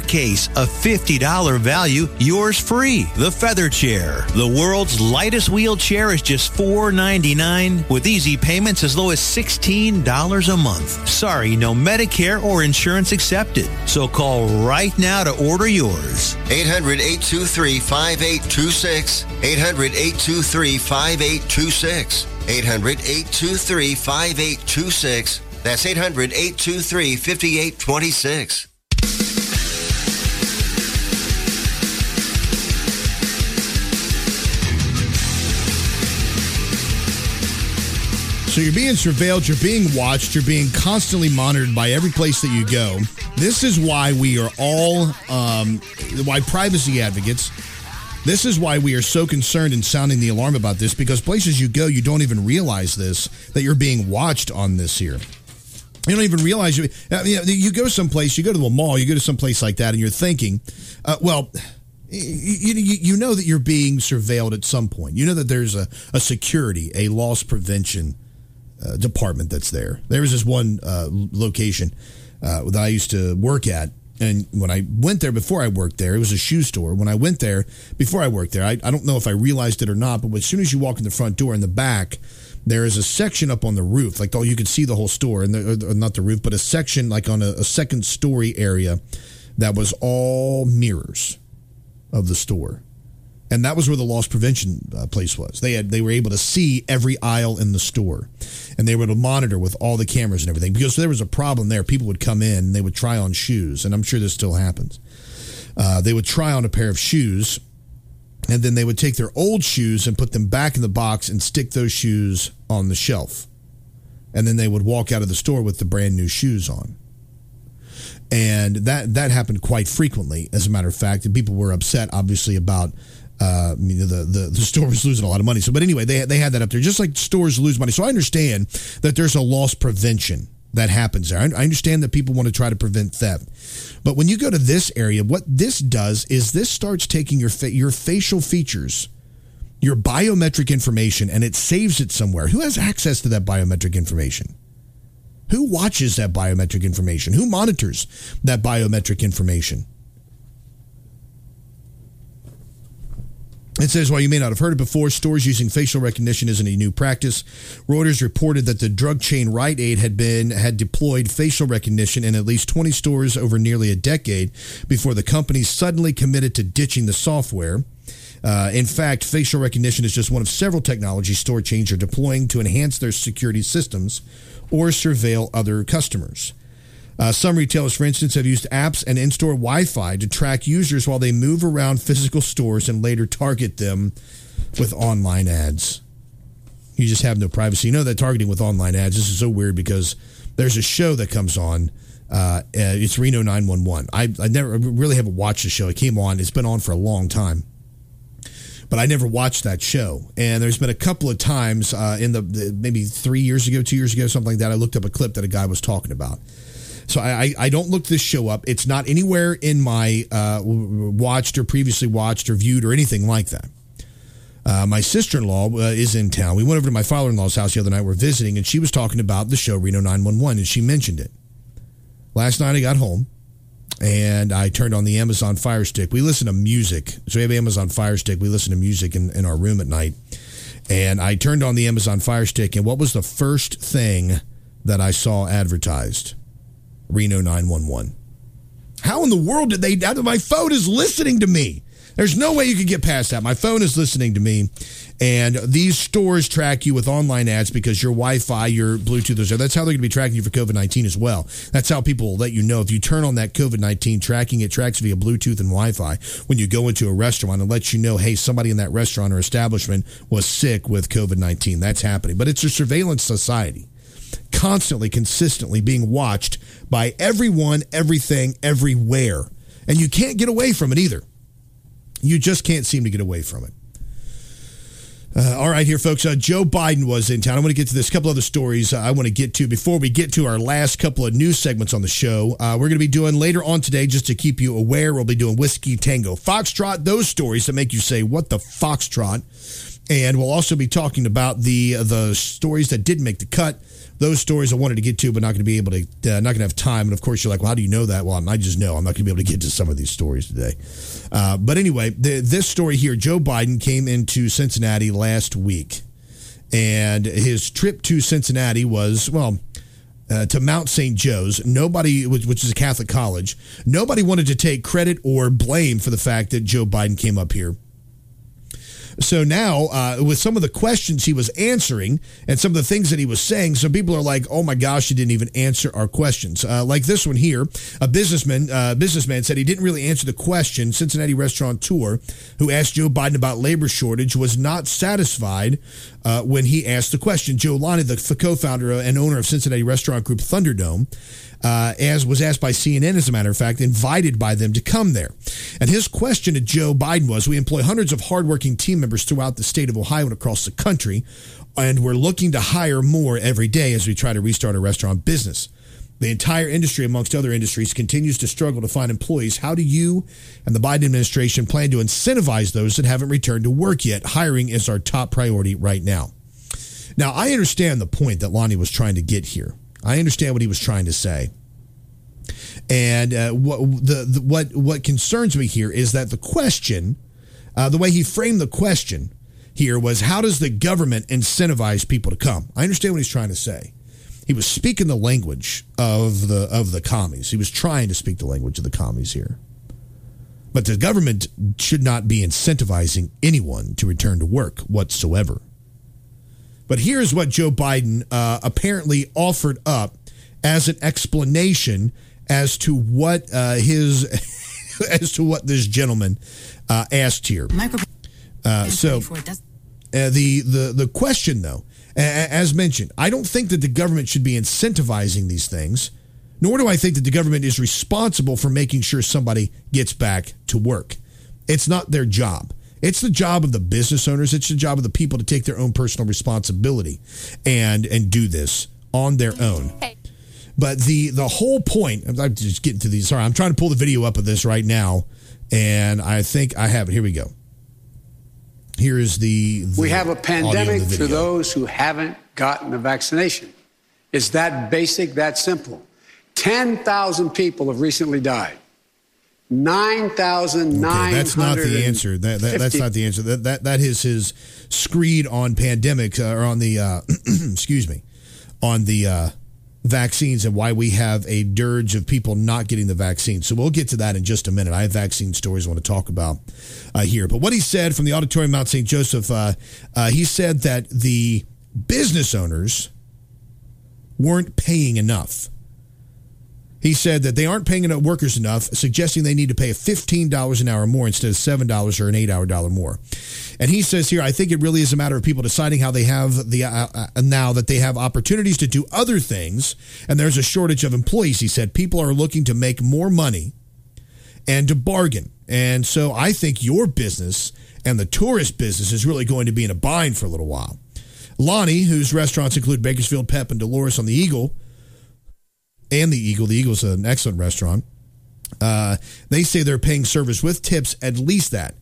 case, a $50 value, yours free. The Feather Chair. The world's lightest wheelchair is just $4.99 with easy payments as low as $16 a month. Sorry, no Medicare or insurance accepted. So call right now to order yours. 800-823-5826. 800-823-5826. 800-823-5826. That's 800-823-5826. So you're being surveilled, you're being watched, you're being constantly monitored by every place that you go. This is why we are all, why privacy advocates, this is why we are so concerned in sounding the alarm about this, because places you go, you don't even realize this, that you're being watched on this here. You don't even realize, you go someplace, you go to a mall, you go to someplace like that, and you're thinking, well, you know that you're being surveilled at some point. You know that there's a security, a loss prevention department that's there. There was this one location that I used to work at, and when I went there before I worked there, it was a shoe store. When I went there before I worked there, I don't know if I realized it or not, but as soon as you walk in the front door, in the back, there is a section up on the roof, like you could see the whole store, and or not the roof, but a section like on a second story area that was all mirrors of the store. And that was where the loss prevention place was. They were able to see every aisle in the store, and they were able to monitor with all the cameras and everything, because there was a problem there. People would come in and they would try on shoes, and I'm sure this still happens. They would try on a pair of shoes, and then they would take their old shoes and put them back in the box and stick those shoes on the shelf. And then they would walk out of the store with the brand new shoes on. And that happened quite frequently, as a matter of fact, and people were upset, obviously, about the store was losing a lot of money. So, but anyway, they had that up there, just like stores lose money. So I understand that there's a loss prevention that happens there. I understand that people want to try to prevent theft. But when you go to this area, what this does is this starts taking your facial features, your biometric information, and it saves it somewhere. Who has access to that biometric information? Who watches that biometric information? Who monitors that biometric information? It says, while you may not have heard it before, stores using facial recognition isn't a new practice. Reuters reported that the drug chain Rite Aid had deployed facial recognition in at least 20 stores over nearly a decade before the company suddenly committed to ditching the software. In fact, facial recognition is just one of several technologies store chains are deploying to enhance their security systems or surveil other customers. Some retailers, for instance, have used apps and in-store Wi-Fi to track users while they move around physical stores and later target them with online ads. You just have no privacy. You know that targeting with online ads, this is so weird, because there's a show that comes on. It's Reno 911. I really haven't watched the show. It came on. It's been on for a long time. But I never watched that show. And there's been a couple of times in the maybe 3 years ago, 2 years ago, something like that, I looked up a clip that a guy was talking about. So I don't look this show up. It's not anywhere in my watched or previously watched or viewed or anything like that. My sister-in-law is in town. We went over to my father-in-law's house the other night. We're visiting, and she was talking about the show Reno 911, and she mentioned it. Last night I got home, and I turned on the Amazon Fire Stick. We listen to music. So we have Amazon Fire Stick. We listen to music in our room at night. And I turned on the Amazon Fire Stick, and what was the first thing that I saw advertised? Reno 911. How in the world did they? My phone is listening to me. There's no way you could get past that. My phone is listening to me. And these stores track you with online ads because your Wi-Fi, your Bluetooth, that's how they're going to be tracking you for COVID-19 as well. That's how people will let you know. If you turn on that COVID-19 tracking, it tracks via Bluetooth and Wi-Fi when you go into a restaurant and lets you know, hey, somebody in that restaurant or establishment was sick with COVID-19. That's happening. But it's a surveillance society, constantly, consistently being watched by everyone, everything, everywhere. And you can't get away from it either. You just can't seem to get away from it. All right, here, folks. Joe Biden was in town. I want to get to this. A couple other stories I want to get to before we get to our last couple of news segments on the show. We're going to be doing later on today, just to keep you aware, we'll be doing Whiskey Tango Foxtrot, those stories that make you say, what the Foxtrot? And we'll also be talking about the stories that didn't make the cut. Those stories I wanted to get to, but not going to be able to, not going to have time. And of course, you're like, well, how do you know that? Well, I just know I'm not going to be able to get to some of these stories today. But anyway, this story here, Joe Biden came into Cincinnati last week, and his trip to Cincinnati was, to Mount St. Joe's. Nobody, which is a Catholic college, nobody wanted to take credit or blame for the fact that Joe Biden came up here. So now, with some of the questions he was answering and some of the things that he was saying, some people are like, oh my gosh, you didn't even answer our questions. Like this one here, a businessman said he didn't really answer the question. Cincinnati restaurateur who asked Joe Biden about labor shortage was not satisfied when he asked the question. Joe Lonnie, the co-founder and owner of Cincinnati restaurant group Thunderdome, as was asked by CNN, as a matter of fact, invited by them to come there. And his question to Joe Biden was, we employ hundreds of hardworking team members throughout the state of Ohio and across the country, and we're looking to hire more every day as we try to restart our restaurant business. The entire industry, amongst other industries, continues to struggle to find employees. How do you and the Biden administration plan to incentivize those that haven't returned to work yet? Hiring is our top priority right now. Now, I understand the point that Lonnie was trying to get here. I understand what he was trying to say. And what concerns me here is that the question, the way he framed the question here was, how does the government incentivize people to come? I understand what he's trying to say. He was speaking the language of the commies. He was trying to speak the language of the commies here. But the government should not be incentivizing anyone to return to work whatsoever. But here's what Joe Biden apparently offered up as an explanation as to what this gentleman asked here. The question, though, as mentioned, I don't think that the government should be incentivizing these things, nor do I think that the government is responsible for making sure somebody gets back to work. It's not their job. It's the job of the business owners. It's the job of the people to take their own personal responsibility and do this on their own. Hey. But the whole point, I'm just getting to these. Sorry, I'm trying to pull the video up of this right now, and I think I have it. Here we go. Here is the we have a pandemic for those who haven't gotten a vaccination. It's that basic, that simple. 10,000 people have recently died. 9,900. Okay, that's not the answer. That's not the answer. That is his screed on pandemic, or on the excuse me, on the. Vaccines and why we have a dirge of people not getting the vaccine. So we'll get to that in just a minute. I have vaccine stories I want to talk about here. But what he said from the auditorium Mount St. Joseph, he said that the business owners weren't paying enough. He said that they aren't paying workers enough, suggesting they need to pay $15 an hour more instead of $7 or an $8 more. And he says here, I think it really is a matter of people deciding how they have the now that they have opportunities to do other things. And there's a shortage of employees. He said people are looking to make more money and to bargain. And so I think your business and the tourist business is really going to be in a bind for a little while. Lonnie, whose restaurants include Bakersfield, Pep, and Dolores on the Eagle, and the Eagle. The Eagle's an excellent restaurant. They say they're paying servers with tips, at least that.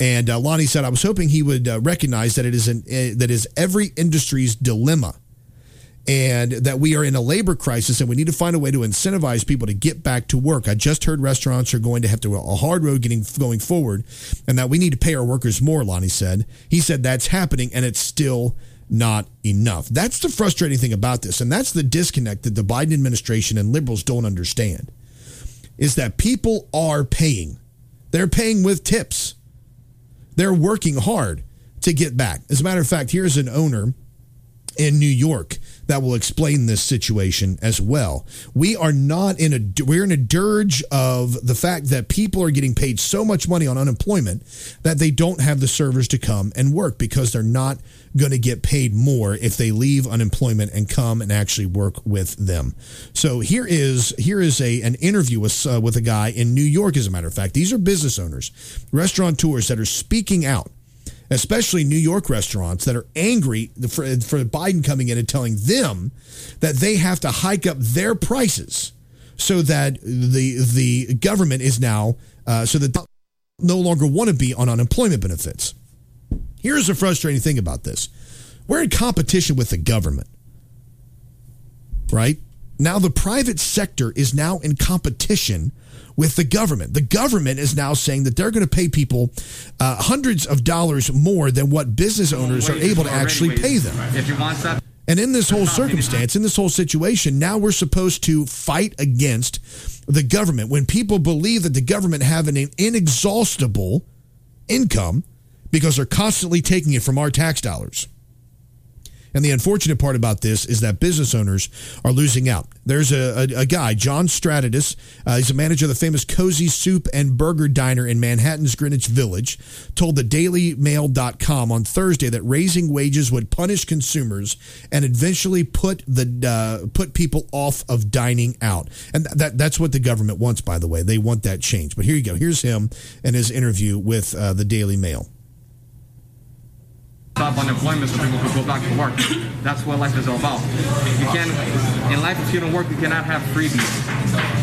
And Lonnie said, I was hoping he would recognize that it is every industry's dilemma, and that we are in a labor crisis and we need to find a way to incentivize people to get back to work. I just heard restaurants are going to have to a hard road going forward, and that we need to pay our workers more, Lonnie said. He said that's happening, and it's still not enough. That's the frustrating thing about this, and that's the disconnect that the Biden administration and liberals don't understand, is that people are paying. They're paying with tips. They're working hard to get back. As a matter of fact, here's an owner in New York that will explain this situation as well. We're in a dirge of the fact that people are getting paid so much money on unemployment that they don't have the servers to come and work because they're not going to get paid more if they leave unemployment and come and actually work with them. So here is an interview with a guy in New York, as a matter of fact. These are business owners, restaurateurs that are speaking out, especially New York restaurants that are angry for Biden coming in and telling them that they have to hike up their prices so that the government is now, so that they no longer want to be on unemployment benefits. Here's the frustrating thing about this. We're in competition with the government, right? Now the private sector is now in competition with the government. The government is now saying that they're going to pay people hundreds of dollars more than what business owners are able to actually pay them. If you want that. And in this whole circumstance, in this whole situation, now we're supposed to fight against the government. When people believe that the government have an inexhaustible income because they're constantly taking it from our tax dollars. And the unfortunate part about this is that business owners are losing out. There's a guy, John Stratidis. He's a manager of the famous Cozy Soup and Burger Diner in Manhattan's Greenwich Village, told the DailyMail.com on Thursday that raising wages would punish consumers and eventually put people off of dining out. And that's what the government wants, by the way. They want that change. But here you go. Here's him and his interview with the Daily Mail. Stop unemployment so people could go back to work. That's what life is all about. In life, if you don't work, you cannot have freebies.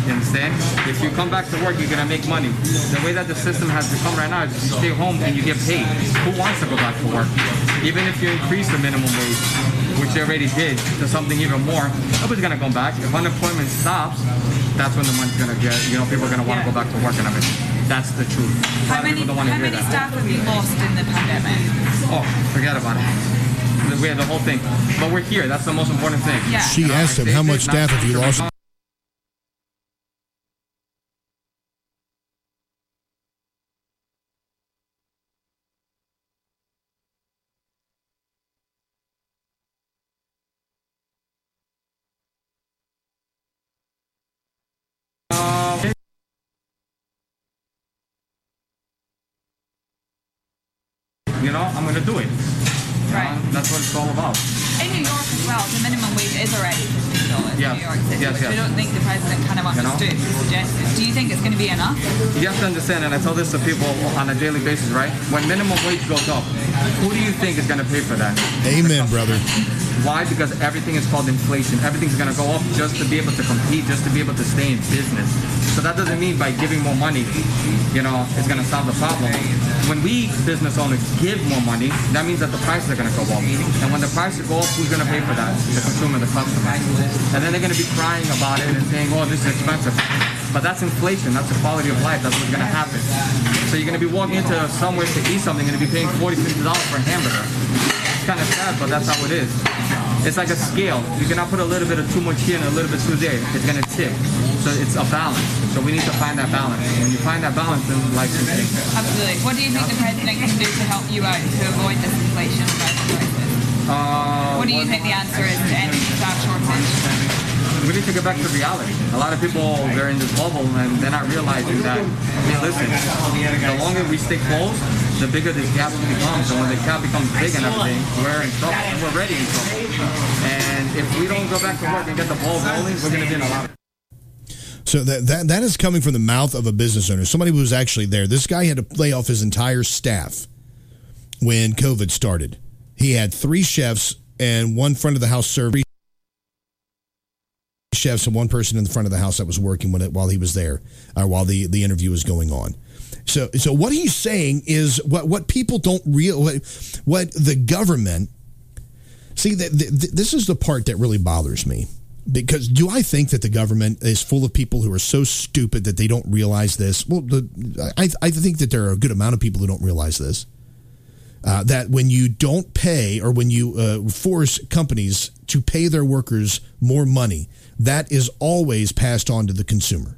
You understand? If you come back to work, you're going to make money. The way that the system has become right now is you stay home and you get paid. Who wants to go back to work? Even if you increase the minimum wage, which they already did, to something even more, nobody's going to come back. If unemployment stops, that's when the money's going to get, people are going to want to go back to work and everything. That's the truth. How many staff have you lost in the pandemic? Oh, forget about it. We had the whole thing. But we're here. That's the most important thing. Yeah. She asked him, how much staff have you lost? I'm going to do it. Right. That's what it's all about. In New York as well, the minimum wage is already $15 in New York City, which I don't think the president kind of understood. He suggested. Do you think it's going to be enough? You have to understand, and I tell this to people on a daily basis, right? When minimum wage goes up, who do you think is going to pay for that? Amen, brother. Why? Because everything is called inflation. Everything's going to go up just to be able to compete, just to be able to stay in business. So that doesn't mean by giving more money, it's going to solve the problem. When we business owners give more money, that means that the prices are going to go up. And when the prices go up, who's going to pay for that? The consumer, the customer. And then they're going to be crying about it and saying, oh, this is expensive. But that's inflation. That's the quality of life. That's what's going to happen. So you're going to be walking into somewhere to eat something and be paying $40, $50 for a hamburger. It's kind of sad, but that's how it is. It's like a scale. You cannot put a little bit of too much here and a little bit too there. It's going to tip. So it's a balance. So we need to find that balance. When you find that balance, then life is good. Absolutely. What do you think the president can do to help you out to avoid this inflation crisis? What do you think the answer is to end the staff shortage? We need to get back to reality. A lot of people, they're in this bubble and they're not realizing that, hey, listen, the longer we stay closed, the bigger this gap becomes, and when the gap becomes big and everything, we're in trouble, and we're already in trouble. And if we don't go back to work and get the ball rolling, we're going to be in a lot of... So that is coming from the mouth of a business owner, somebody who was actually there. This guy had to lay off his entire staff when COVID started. He had 3 chefs and 1 front of the house server. Chefs and 1 person in the front of the house that was working while he was there, while the interview was going on. So what he's saying is what people don't realize, what the government, see, this is the part that really bothers me, because do I think that the government is full of people who are so stupid that they don't realize this? Well, I think that there are a good amount of people who don't realize this. that when you don't pay, or when you force companies to pay their workers more money, that is always passed on to the consumer.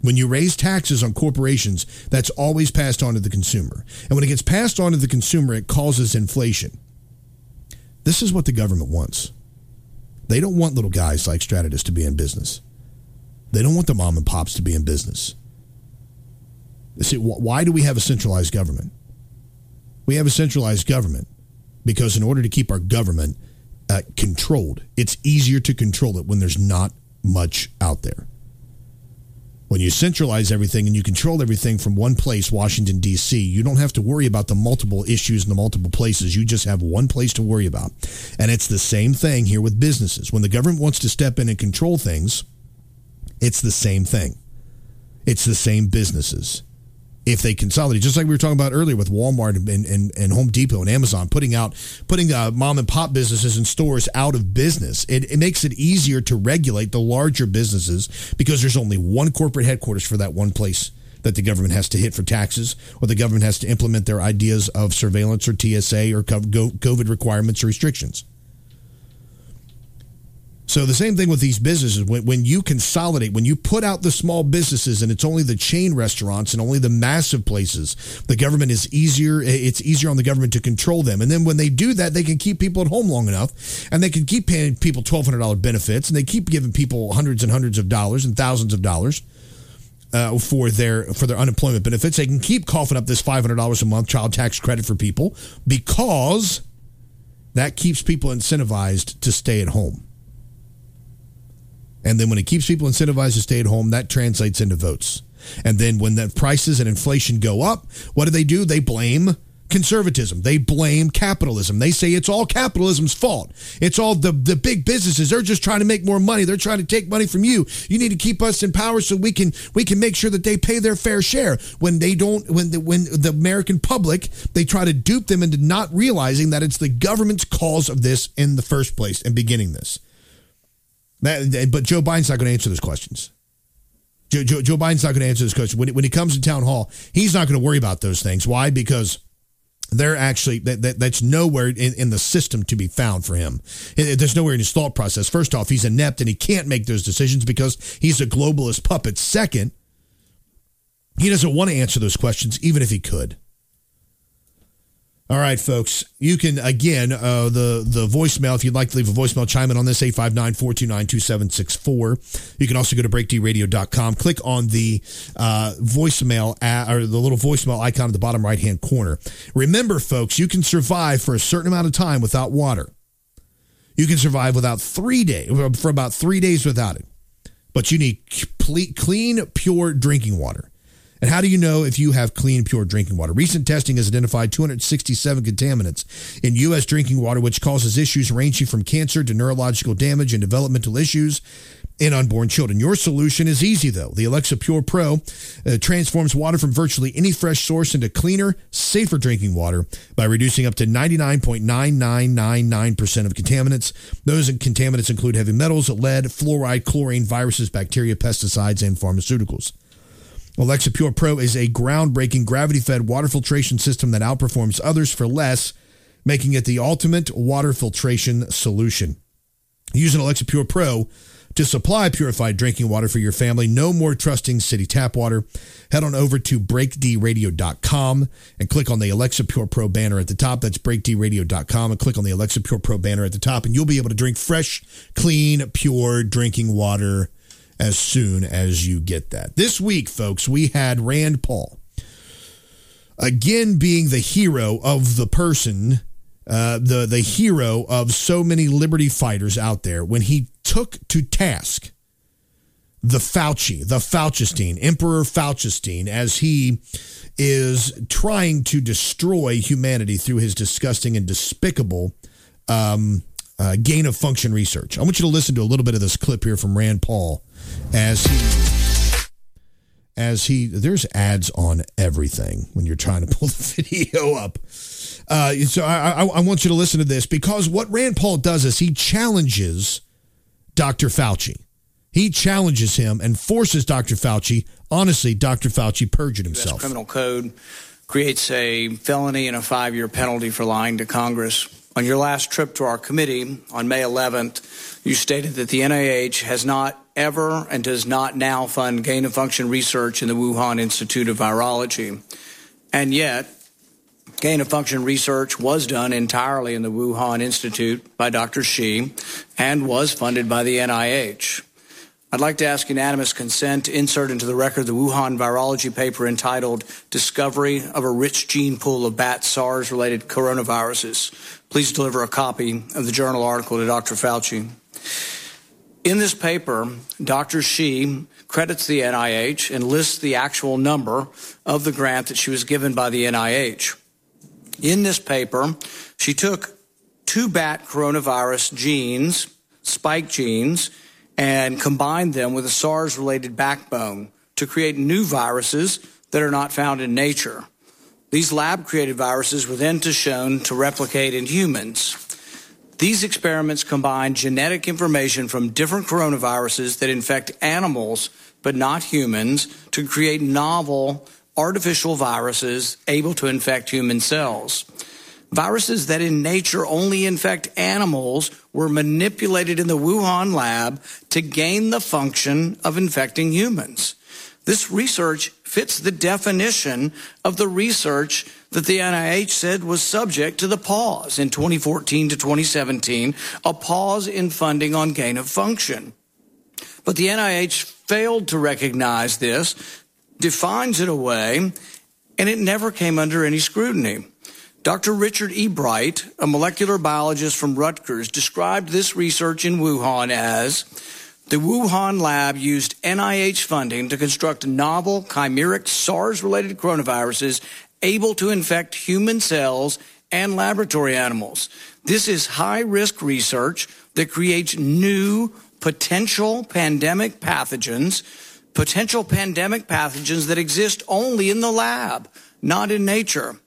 When you raise taxes on corporations, that's always passed on to the consumer. And when it gets passed on to the consumer, it causes inflation. This is what the government wants. They don't want little guys like Stratus to be in business. They don't want the mom and pops to be in business. See, why do we have a centralized government? We have a centralized government because in order to keep our government controlled, it's easier to control it when there's not much out there. When you centralize everything and you control everything from one place, Washington, D.C., you don't have to worry about the multiple issues and the multiple places. You just have one place to worry about. And it's the same thing here with businesses. When the government wants to step in and control things, it's the same thing. It's the same businesses. If they consolidate, just like we were talking about earlier with Walmart and Home Depot and Amazon, putting mom and pop businesses and stores out of business, it makes it easier to regulate the larger businesses because there's only one corporate headquarters for that one place that the government has to hit for taxes, or the government has to implement their ideas of surveillance or TSA or COVID requirements or restrictions. So the same thing with these businesses. When you consolidate, when you put out the small businesses and it's only the chain restaurants and only the massive places, the government is easier. It's easier on the government to control them. And then when they do that, they can keep people at home long enough, and they can keep paying people $1,200 benefits, and they keep giving people hundreds and hundreds of dollars and thousands of dollars for their unemployment benefits. They can keep coughing up this $500 a month child tax credit for people because that keeps people incentivized to stay at home. And then when it keeps people incentivized to stay at home, that translates into votes. And then when the prices and inflation go up, what do? They blame conservatism. They blame capitalism. They say it's all capitalism's fault. It's all the big businesses. They're just trying to make more money. They're trying to take money from you. You need to keep us in power so we can make sure that they pay their fair share. When they don't, when the American public, they try to dupe them into not realizing that it's the government's cause of this in the first place and beginning this. But Joe Biden's not going to answer those questions. Joe Biden's not going to answer this question. When he comes to town hall, he's not going to worry about those things. Why? Because they're actually, that's nowhere in the system to be found for him. There's nowhere in his thought process. First off, he's inept and he can't make those decisions because he's a globalist puppet. Second, he doesn't want to answer those questions, even if he could. All right, folks, you can, again, the voicemail, if you'd like to leave a voicemail, chime in on this, 859-429-2764. You can also go to BreakDRadio.com, click on the voicemail, or the little voicemail icon at the bottom right-hand corner. Remember, folks, you can survive for a certain amount of time without water. You can survive for about 3 days without it. But you need clean, pure drinking water. And how do you know if you have clean, pure drinking water? Recent testing has identified 267 contaminants in U.S. drinking water, which causes issues ranging from cancer to neurological damage and developmental issues in unborn children. Your solution is easy, though. The Alexa Pure Pro transforms water from virtually any fresh source into cleaner, safer drinking water by reducing up to 99.9999% of contaminants. Those contaminants include heavy metals, lead, fluoride, chlorine, viruses, bacteria, pesticides, and pharmaceuticals. Alexa Pure Pro is a groundbreaking gravity-fed water filtration system that outperforms others for less, making it the ultimate water filtration solution. Use an Alexa Pure Pro to supply purified drinking water for your family. No more trusting city tap water. Head on over to BreakDRadio.com and click on the Alexa Pure Pro banner at the top. That's BreakDRadio.com, and click on the Alexa Pure Pro banner at the top, and you'll be able to drink fresh, clean, pure drinking water as soon as you get that. This week, folks, we had Rand Paul again being the hero of the person, the hero of so many liberty fighters out there, when he took to task the Faucistein, Emperor Faucistein, as he is trying to destroy humanity through his disgusting and despicable gain-of-function research. I want you to listen to a little bit of this clip here from Rand Paul as he there's ads on everything when you're trying to pull the video up. So I want you to listen to this, because what Rand Paul does is he challenges Dr. Fauci. He challenges him and forces Dr. Fauci. Honestly, Dr. Fauci perjured himself. U.S. criminal code creates a felony and a 5-year penalty for lying to Congress. On your last trip to our committee on May 11th, you stated that the NIH has not ever and does not now fund gain-of-function research in the Wuhan Institute of Virology. And yet, gain-of-function research was done entirely in the Wuhan Institute by Dr. Shi and was funded by the NIH. I'd like to ask unanimous consent to insert into the record the Wuhan virology paper entitled Discovery of a Rich Gene Pool of Bat SARS-Related Coronaviruses. Please deliver a copy of the journal article to Dr. Fauci. In this paper, Dr. Shi credits the NIH and lists the actual number of the grant that she was given by the NIH. In this paper, she took 2 bat coronavirus genes, spike genes, and combined them with a SARS-related backbone to create new viruses that are not found in nature. These lab-created viruses were then shown to replicate in humans. These experiments combine genetic information from different coronaviruses that infect animals but not humans to create novel artificial viruses able to infect human cells. Viruses that in nature only infect animals were manipulated in the Wuhan lab to gain the function of infecting humans. This research fits the definition of the research that the NIH said was subject to the pause in 2014 to 2017, a pause in funding on gain of function. But the NIH failed to recognize this, defines it away, and it never came under any scrutiny. Dr. Richard E. Bright, a molecular biologist from Rutgers, described this research in Wuhan as, the Wuhan lab used NIH funding to construct novel chimeric SARS-related coronaviruses able to infect human cells and laboratory animals. This is high-risk research that creates new potential pandemic pathogens that exist only in the lab, not in nature.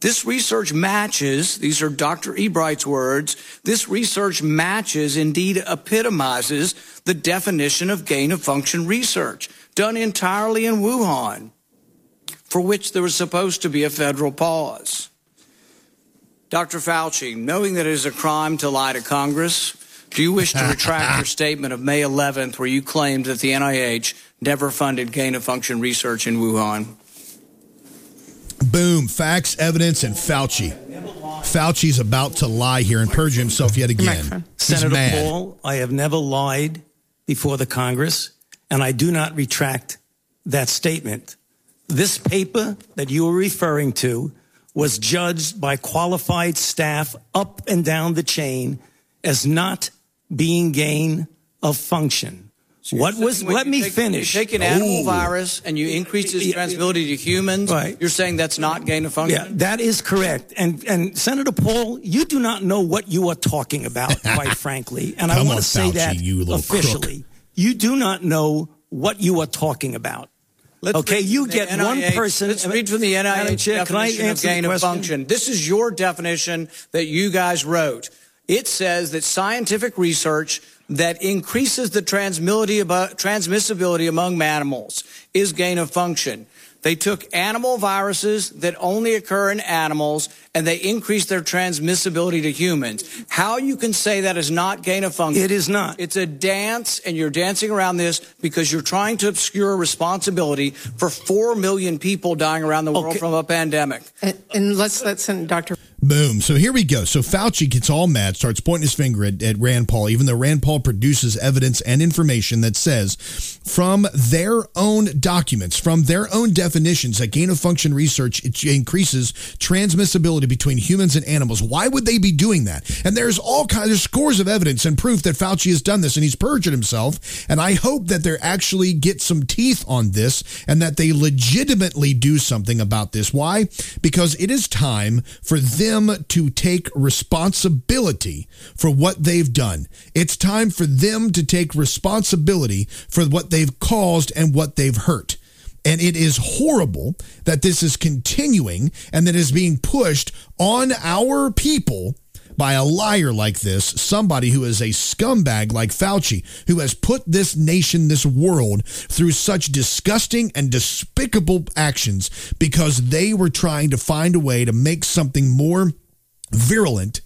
This research matches, these are Dr. E. Bright's words, this research matches, indeed epitomizes, the definition of gain-of-function research done entirely in Wuhan, for which there was supposed to be a federal pause. Dr. Fauci, knowing that it is a crime to lie to Congress, do you wish to retract your statement of May 11th where you claimed that the NIH never funded gain-of-function research in Wuhan? Boom. Facts, evidence, and Fauci. Fauci's about to lie here and perjure himself yet again. Senator Paul, I have never lied before the Congress, and I do not retract that statement. This paper that you were referring to was judged by qualified staff up and down the chain as not being gain of function. So what was? Let me finish. You take an animal virus and you increase its transmissibility to humans. Right. You're saying that's not gain of function? Yeah, that is correct. And Senator Paul, you do not know what you are talking about, quite frankly. And I want to say that officially. Crook. You do not know what you are talking about. Let's read from the NIH definition of gain of function. This is your definition that you guys wrote. It says that scientific research that increases the transmissibility among animals is gain of function. They took animal viruses that only occur in animals, and they increased their transmissibility to humans. How you can say that is not gain of function? It is not. It's a dance, and you're dancing around this because you're trying to obscure responsibility for 4 million people dying around the world from a pandemic. And let's send Dr. Boom. So here we go. So Fauci gets all mad, starts pointing his finger at Rand Paul, even though Rand Paul produces evidence and information that says from their own documents, from their own definitions, that gain of function research increases transmissibility between humans and animals. Why would they be doing that? And there's all kinds, there's scores of evidence and proof that Fauci has done this and he's perjured himself. And I hope that they actually get some teeth on this and that they legitimately do something about this. Why? Because it is time for them to take responsibility for what they've done. It's time for them to take responsibility for what they've caused and what they've hurt. And it is horrible that this is continuing and that is being pushed on our people by a liar like this, somebody who is a scumbag like Fauci, who has put this nation, this world, through such disgusting and despicable actions because they were trying to find a way to make something more virulent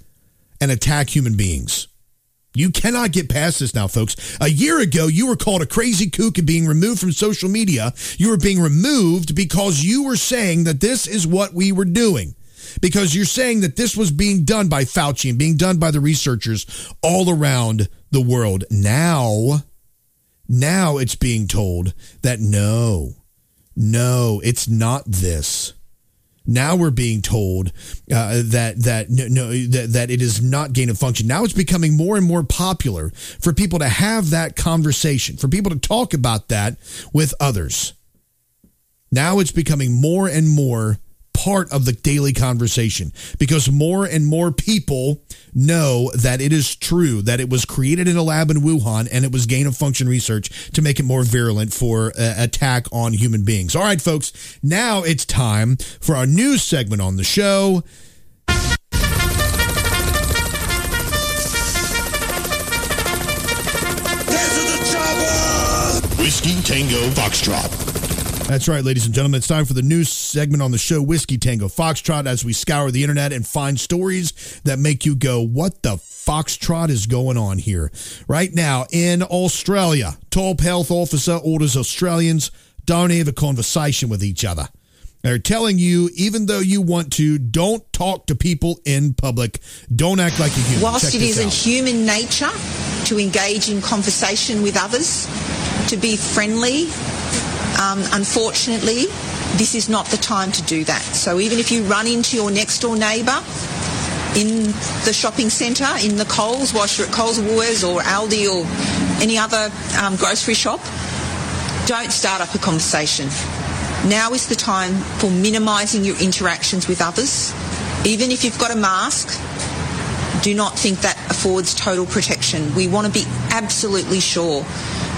and attack human beings. You cannot get past this now, folks. A year ago, you were called a crazy kook and being removed from social media. You were being removed because you were saying that this is what we were doing. Because you're saying that this was being done by Fauci and being done by the researchers all around the world. Now it's being told that no, it's not this. Now we're being told that it is not gain of function. Now it's becoming more and more popular for people to have that conversation, for people to talk about that with others. Now it's becoming more and more part of the daily conversation because more and more people know that it is true, that it was created in a lab in Wuhan and it was gain of function research to make it more virulent for attack on human beings. All right, folks, now it's time for our news segment on the show. Whiskey Tango Foxtrot. That's right, ladies and gentlemen. It's time for the news segment on the show, Whiskey Tango Foxtrot, as we scour the internet and find stories that make you go, what the foxtrot is going on here? Right now in Australia, top health officer orders Australians don't have a conversation with each other. They're telling you, even though you want to, don't talk to people in public. Don't act like a human. Whilst it isn't human nature to engage in conversation with others, to be friendly, unfortunately, this is not the time to do that. So even if you run into your next-door neighbour in the shopping centre, in the Coles, whilst you're at Coles, Woolworths or Aldi or any other grocery shop, don't start up a conversation. Now is the time for minimising your interactions with others. Even if you've got a mask, do not think that affords total protection. We want to be absolutely sure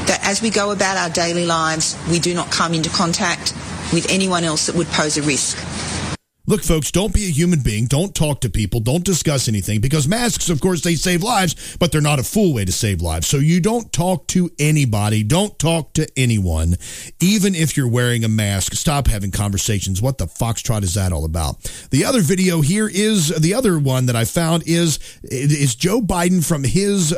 that as we go about our daily lives, we do not come into contact with anyone else that would pose a risk. Look, folks, don't be a human being. Don't talk to people. Don't discuss anything because masks, of course, they save lives, but they're not a full way to save lives. So you don't talk to anybody. Don't talk to anyone, even if you're wearing a mask. Stop having conversations. What the foxtrot is that all about? The other video here is the other one that I found is Joe Biden from his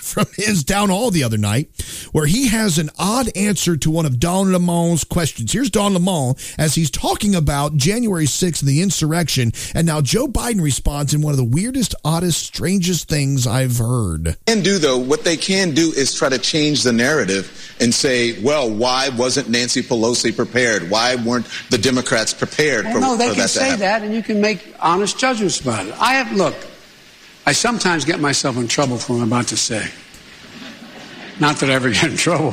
from his town hall the other night, where he has an odd answer to one of Don LeMond's questions. Here's Don LeMond as he's talking about January 6th and the insurrection, and now Joe Biden responds in one of the weirdest, oddest, strangest things I've heard. And do, though, what they can do is try to change the narrative and say, well, why wasn't Nancy Pelosi prepared? Why weren't the Democrats prepared that, and you can make honest judgments about it. I sometimes get myself in trouble for what I'm about to say. Not that I ever get in trouble.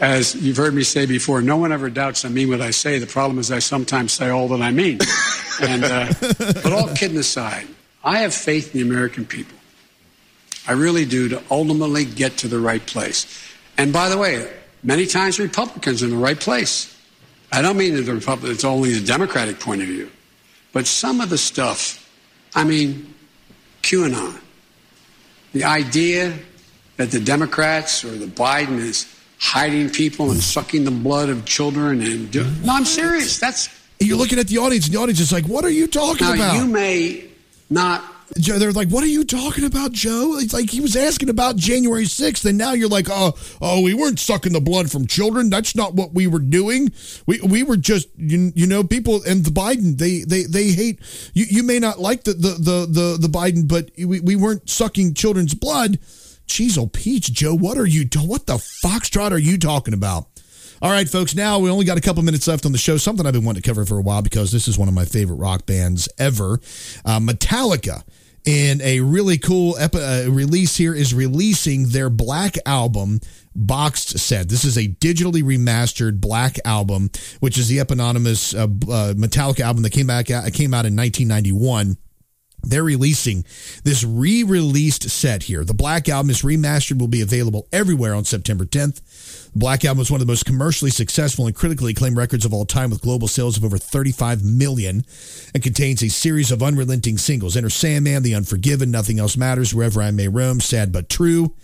As you've heard me say before, no one ever doubts I mean what I say. The problem is I sometimes say all that I mean. But all kidding aside, I have faith in the American people. I really do, to ultimately get to the right place. And by the way, many times Republicans are in the right place. I don't mean that the Republicans, it's only the Democratic point of view. But some of the stuff, QAnon, the idea that the Democrats or the Biden is hiding people and sucking the blood of children and no, I'm serious. You're looking at the audience, and the audience is like, "What are you talking about?" You may not. They're like, "What are you talking about, Joe?" It's like he was asking about January 6th, and now you're like, "Oh, we weren't sucking the blood from children. That's not what we were doing. We were just, you know, people and the Biden, they hate you. You may not like the Biden, but we weren't sucking children's blood." Jeez, oh, Peach, Joe, what the foxtrot are you talking about? All right, folks, now we only got a couple minutes left on the show, something I've been wanting to cover for a while because this is one of my favorite rock bands ever, Metallica. In a really cool release here is releasing their Black Album boxed set. This is a digitally remastered Black Album, which is the eponymous Metallica album that came out in 1991. They're releasing this re-released set here. The Black Album is remastered, will be available everywhere on September 10th. The Black Album is one of the most commercially successful and critically acclaimed records of all time, with global sales of over 35 million, and contains a series of unrelenting singles. Enter Sandman, The Unforgiven, Nothing Else Matters, Wherever I May Roam, Sad But True.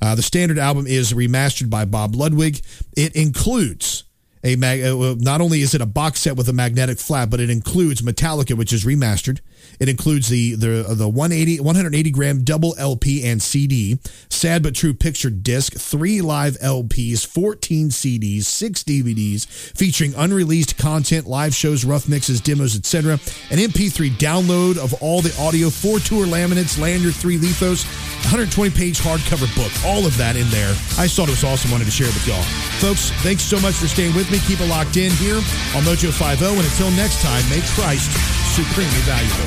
The standard album is remastered by Bob Ludwig. It includes... not only is it a box set with a magnetic flap, but it includes Metallica, which is remastered. It includes the 180-gram double LP and CD, Sad But True picture disc, 3 live LPs, 14 CDs, 6 DVDs, featuring unreleased content, live shows, rough mixes, demos, etc. An MP3 download of all the audio, 4 tour laminates, lanyard, 3 lithos, 120-page hardcover book. All of that in there. I just thought it was awesome. Wanted to share it with y'all. Folks, thanks so much for staying with me. Keep it locked in here on Mojo50. And until next time, make Christ supremely valuable.